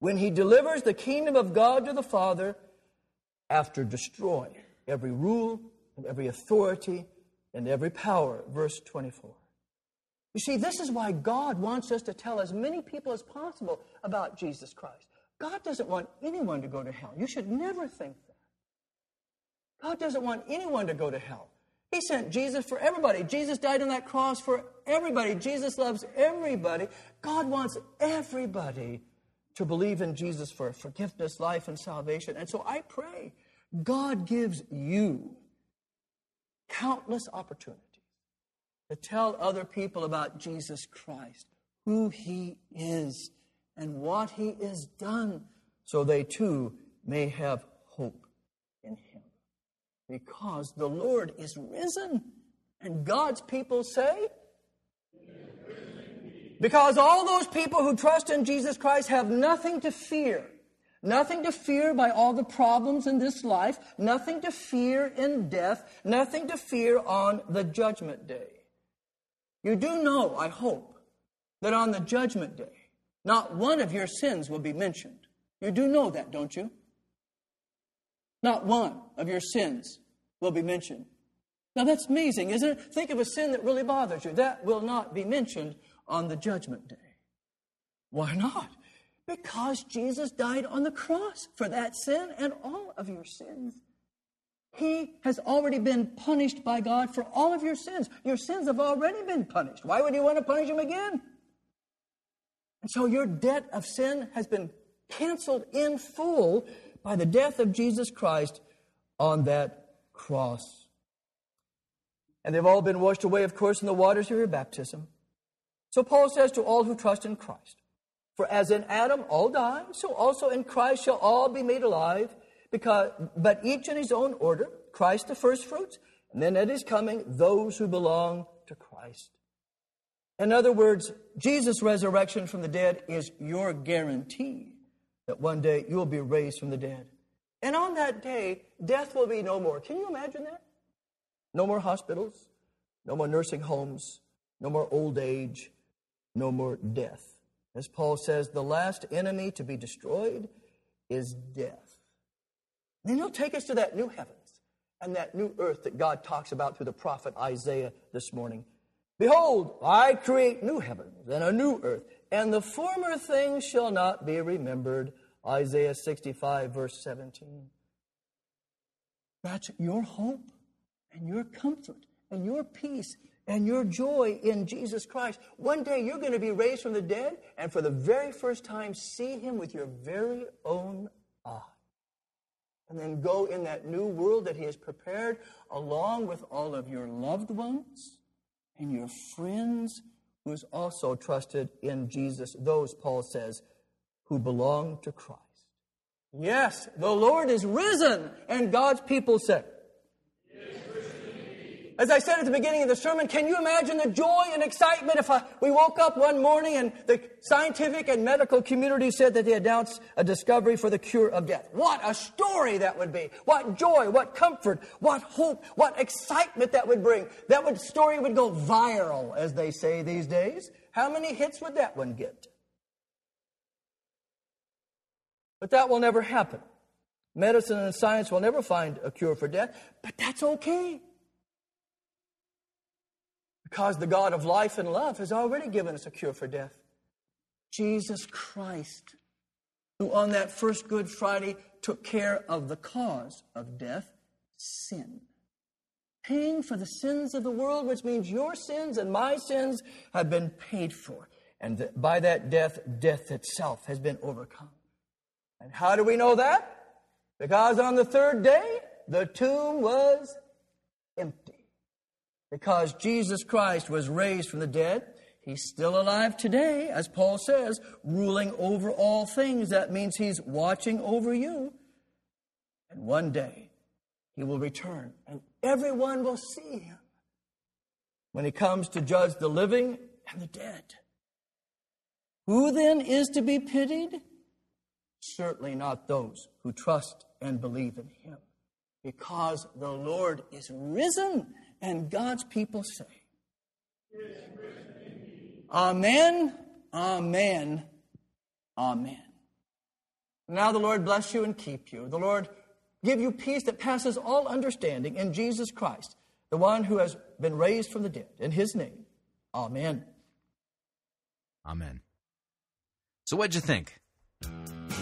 when he delivers the kingdom of God to the Father after destroying every rule and every authority and every power. Verse twenty-four. You see, this is why God wants us to tell as many people as possible about Jesus Christ. God doesn't want anyone to go to hell. You should never think that. God doesn't want anyone to go to hell. He sent Jesus for everybody. Jesus died on that cross for everybody. Jesus loves everybody. God wants everybody to believe in Jesus for forgiveness, life, and salvation. And so I pray God gives you countless opportunities to tell other people about Jesus Christ, who he is and what he has done, so they too may have hope in him. Because the Lord is risen, and God's people say, because all those people who trust in Jesus Christ have nothing to fear. Nothing to fear by all the problems in this life, nothing to fear in death, nothing to fear on the judgment day. You do know, I hope, that on the judgment day, not one of your sins will be mentioned. You do know that, don't you? Not one of your sins will be mentioned. Now that's amazing, isn't it? Think of a sin that really bothers you. That will not be mentioned on the judgment day. Why not? Because Jesus died on the cross for that sin and all of your sins. He has already been punished by God for all of your sins. Your sins have already been punished. Why would you want to punish them again? And so your debt of sin has been canceled in full by the death of Jesus Christ on that cross. And they've all been washed away, of course, in the waters of your baptism. So Paul says to all who trust in Christ, "For as in Adam all die, so also in Christ shall all be made alive, Because, but each in his own order, Christ the first fruits, and then at his coming, those who belong to Christ." In other words, Jesus' resurrection from the dead is your guarantee that one day you'll be raised from the dead. And on that day, death will be no more. Can you imagine that? No more hospitals, no more nursing homes, no more old age, no more death. As Paul says, the last enemy to be destroyed is death. Then he'll take us to that new heavens and that new earth that God talks about through the prophet Isaiah this morning. "Behold, I create new heavens and a new earth, and the former things shall not be remembered." Isaiah sixty-five, verse seventeen. That's your hope and your comfort and your peace and your joy in Jesus Christ. One day you're going to be raised from the dead and for the very first time see him with your very own God. And then go in that new world that he has prepared along with all of your loved ones and your friends who is also trusted in Jesus, those, Paul says, who belong to Christ. Yes, the Lord is risen, and God's people say, as I said at the beginning of the sermon, can you imagine the joy and excitement if I, we woke up one morning and the scientific and medical community said that they announced a discovery for the cure of death? What a story that would be. What joy, what comfort, what hope, what excitement that would bring. That would, story would go viral, as they say these days. How many hits would that one get? But that will never happen. Medicine and science will never find a cure for death, but that's okay. Because the God of life and love has already given us a cure for death. Jesus Christ, who on that first Good Friday took care of the cause of death, sin. Paying for the sins of the world, which means your sins and my sins have been paid for. And by that death, death itself has been overcome. And how do we know that? Because on the third day, the tomb was empty. Because Jesus Christ was raised from the dead, he's still alive today, as Paul says, ruling over all things. That means he's watching over you. And one day, he will return, and everyone will see him when he comes to judge the living and the dead. Who then is to be pitied? Certainly not those who trust and believe in him. Because the Lord is risen. And God's people say, Amen, Amen, Amen. Now the Lord bless you and keep you. The Lord give you peace that passes all understanding in Jesus Christ, the one who has been raised from the dead. In his name, Amen. Amen. So what'd you think?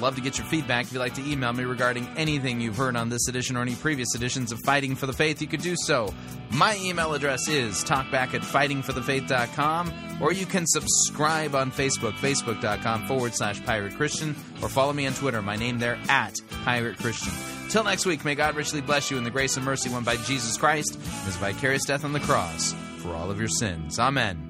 Love to get your feedback. If you'd like to email me regarding anything you've heard on this edition or any previous editions of Fighting for the Faith, you could do so. My email address is talkback at fighting for the faith dot com, or you can subscribe on Facebook, facebook dot com forward slash Pirate Christian, or follow me on Twitter, my name there, at Pirate Christian. Till next week, may God richly bless you in the grace and mercy won by Jesus Christ, his vicarious death on the cross for all of your sins. Amen.